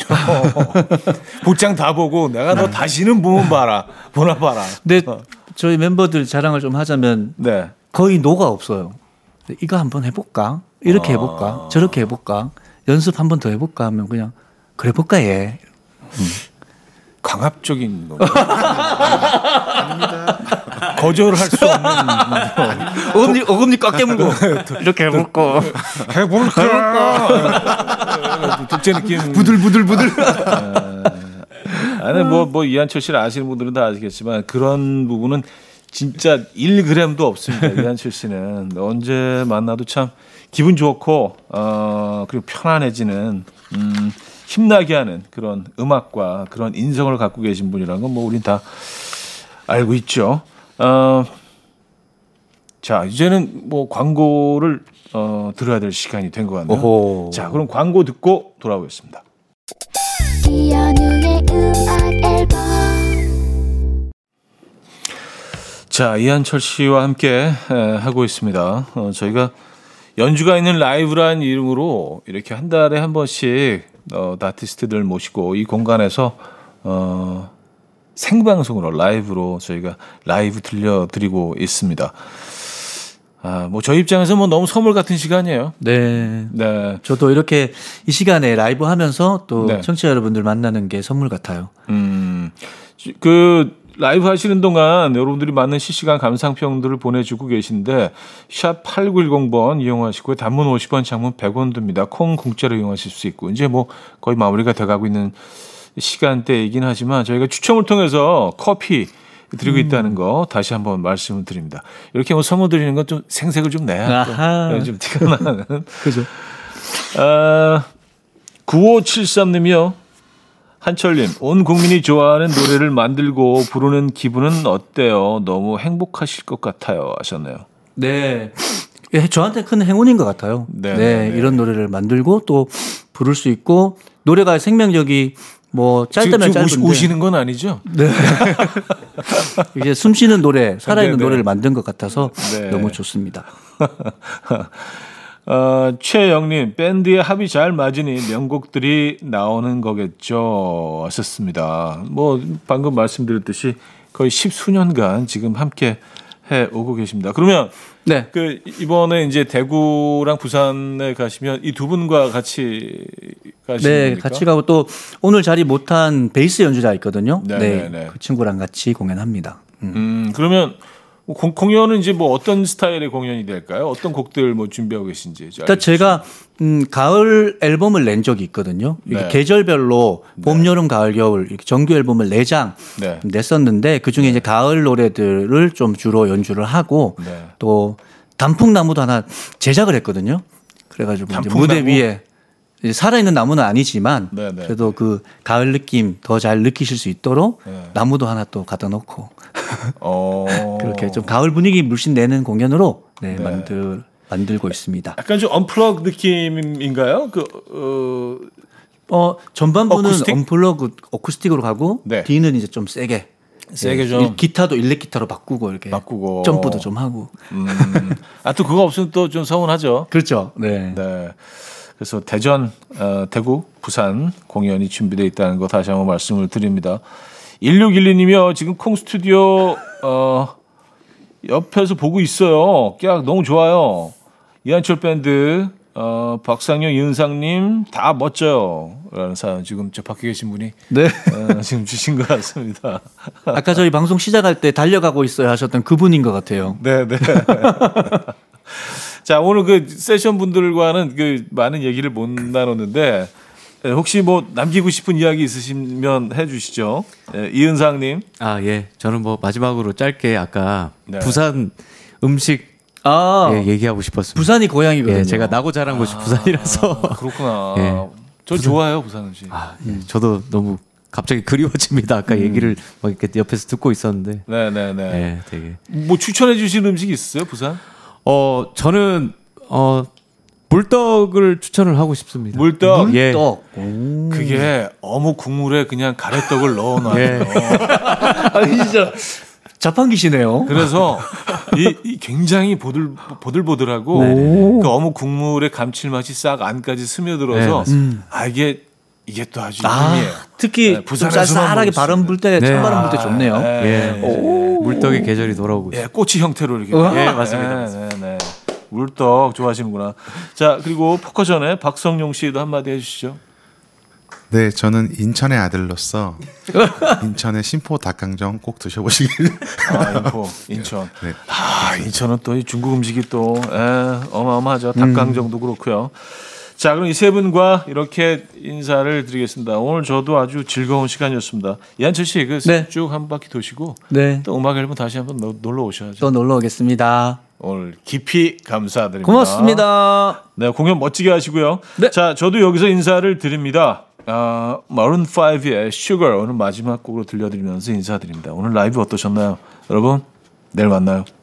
복장 다 보고 내가 너 다시는 보면 봐라 보나 봐라. 근데 저희 멤버들 자랑을 좀 하자면 네. 거의 노가 없어요. 이거 한번 해볼까? 이렇게 해볼까? 아. 저렇게 해볼까? 연습 한 번 더 해볼까? 하면 그냥 그래볼까 얘. 음. 강압적인 거. 아닙니다. 거절할 수 없는. 어금니 어금니 꽉 깨물고 이렇게 해볼까? 해볼까? 독재 느낌. 부들부들 부들. 아니 뭐 뭐 이한철 씨를 아시는 분들은 다 아시겠지만 그런 부분은. 진짜 일 그램도 없습니다. 이한철 씨는 언제 만나도 참 기분 좋고 어, 그리고 편안해지는 음, 힘나게 하는 그런 음악과 그런 인성을 갖고 계신 분이라는 건 뭐 우린 다 알고 있죠. 어, 자 이제는 뭐 광고를 어, 들어야 될 시간이 된 것 같네요. 오호. 자 그럼 광고 듣고 돌아오겠습니다. 이현우의 음악 앨범. 자, 이한철 씨와 함께 하고 있습니다. 어, 저희가 연주가 있는 라이브라는 이름으로 이렇게 한 달에 한 번씩 어, 아티스트들 모시고 이 공간에서 어, 생방송으로 라이브로 저희가 라이브 들려드리고 있습니다. 아, 뭐 저희 입장에서 뭐 너무 선물 같은 시간이에요. 네. 네. 저도 이렇게 이 시간에 라이브 하면서 또 네. 청취자 여러분들 만나는 게 선물 같아요. 음. 그 라이브 하시는 동안 여러분들이 많은 실시간 감상평들을 보내주고 계신데 샵 팔구일공 번 이용하시고 단문 오십 원 장문 백 원 듭니다. 콩 공짜로 이용하실 수 있고 이제 뭐 거의 마무리가 돼가고 있는 시간대이긴 하지만 저희가 추첨을 통해서 커피 드리고 음. 있다는 거 다시 한번 말씀을 드립니다. 이렇게 뭐 선물 드리는 건 좀 생색을 좀 내야 좀 티가 나는. 그죠. 아, 구오칠삼 님이요. 한철님, 온 국민이 좋아하는 노래를 만들고 부르는 기분은 어때요? 너무 행복하실 것 같아요. 하셨네요. 네. 예, 저한테 큰 행운인 것 같아요. 네, 네, 네. 이런 노래를 만들고 또 부를 수 있고 노래가 생명력이 뭐 짧다면 지금, 지금 짧은데. 우시는 건 아니죠? 네. 이제 숨 쉬는 노래, 살아있는 네, 네. 노래를 만든 것 같아서 네. 너무 좋습니다. 어, 최영님, 밴드의 합이 잘 맞으니 명곡들이 나오는 거겠죠. 하셨습니다. 뭐, 방금 말씀드렸듯이 거의 십수년간 지금 함께 해 오고 계십니다. 그러면, 네. 그, 이번에 이제 대구랑 부산에 가시면 이 두 분과 같이 가시는 네, 겁니까? 같이 가고 또 오늘 자리 못한 베이스 연주자 있거든요. 네네네. 네. 그 친구랑 같이 공연합니다. 음, 음 그러면, 공, 공연은 이제 뭐 어떤 스타일의 공연이 될까요? 어떤 곡들 뭐 준비하고 계신지. 일단 제가 음, 가을 앨범을 낸 적이 있거든요. 네. 계절별로 봄, 네. 여름, 가을, 겨울 이렇게 정규 앨범을 네 장 네. 냈었는데 그 중에 네. 이제 가을 노래들을 좀 주로 연주를 하고 네. 또 단풍나무도 하나 제작을 했거든요. 그래가지고 이제 무대 위에 살아있는 나무는 아니지만 네, 네, 그래도 네. 그 가을 느낌 더 잘 느끼실 수 있도록 네. 나무도 하나 또 갖다 놓고 어... 그렇게 좀 가을 분위기 물씬 내는 공연으로 네, 네. 만들 만들고 있습니다. 약간 좀 언플러그 느낌인가요? 그 어... 어 전반부는 어쿠스틱? 언플러그 어쿠스틱으로 가고 네. D는 이제 좀 세게 세게 예, 좀 기타도 일렉 기타로 바꾸고 이렇게 바꾸고 점프도 좀 하고. 음. 아 또 그거 없으면 또 좀 서운하죠. 그렇죠. 네. 네. 그래서 대전, 어, 대구, 부산 공연이 준비되어 있다는 거 다시 한번 말씀을 드립니다. 일육일이 님이요. 지금 콩 스튜디오 어, 옆에서 보고 있어요. 깍 너무 좋아요. 이한철 밴드, 어, 박상용, 이은상님 다 멋져요. 라는 사연 지금 저 밖에 계신 분이 네. 어, 지금 주신 것 같습니다. 아까 저희 방송 시작할 때 달려가고 있어요 하셨던 그분인 것 같아요. 네, 네. 자, 오늘 그 세션 분들과는 그 많은 얘기를 못 나눴는데, 혹시 뭐 남기고 싶은 이야기 있으시면 해주시죠. 예, 이은상님. 아, 예. 저는 뭐 마지막으로 짧게 아까 네. 부산 음식 아, 예, 얘기하고 싶었습니다. 부산이 고향이거든요. 예, 제가 나고 자란 곳이 아, 부산이라서. 그렇구나. 예, 저 부산, 좋아요, 부산 음식. 아, 예, 음. 저도 너무 갑자기 그리워집니다. 아까 음. 얘기를 막 이렇게 옆에서 듣고 있었는데. 네네네. 예, 되게. 뭐 추천해 주신 음식이 있어요, 부산? 어 저는 어 물떡을 추천을 하고 싶습니다. 물떡, 물떡. 예. 그게 어묵 국물에 그냥 가래떡을 넣어놔요. 예. 아니 진짜 자판기시네요. 그래서 이, 이 굉장히 보들 보들보들하고 네네. 그 어묵 국물의 감칠맛이 싹 안까지 스며들어서 네, 음. 아 이게 이게 또 아주 아, 의미예요. 특히 네, 쌀쌀하게 바람 불 때, 네. 찬바람 불 때 좋네요. 네. 네. 네. 물떡의 계절이 돌아오고 있어요. 네. 꼬치 형태로 이렇게. 예, 네, 맞습니다. 네. 네. 네. 물떡 좋아하시는구나. 자, 그리고 포커전에 박성룡 씨도 한마디 해주시죠. 네, 저는 인천의 아들로서 인천의 심포 닭강정 꼭 드셔보시길. 아, 인포, 인천. 네. 아, 인천은 또 이 중국 음식이 또 에, 어마어마하죠. 닭강정도 음. 그렇고요. 자, 그럼 이 세 분과 이렇게 인사를 드리겠습니다. 오늘 저도 아주 즐거운 시간이었습니다. 이한철 씨, 그 쭉 한 네. 바퀴 도시고 네. 또 음악 앨범 다시 한번 놀러 오셔야죠. 또 놀러 오겠습니다. 오늘 깊이 감사드립니다. 고맙습니다. 네, 공연 멋지게 하시고요. 네. 자, 저도 여기서 인사를 드립니다. 아, 마룬 파이브의 Sugar 오늘 마지막 곡으로 들려드리면서 인사드립니다. 오늘 라이브 어떠셨나요? 여러분, 내일 만나요.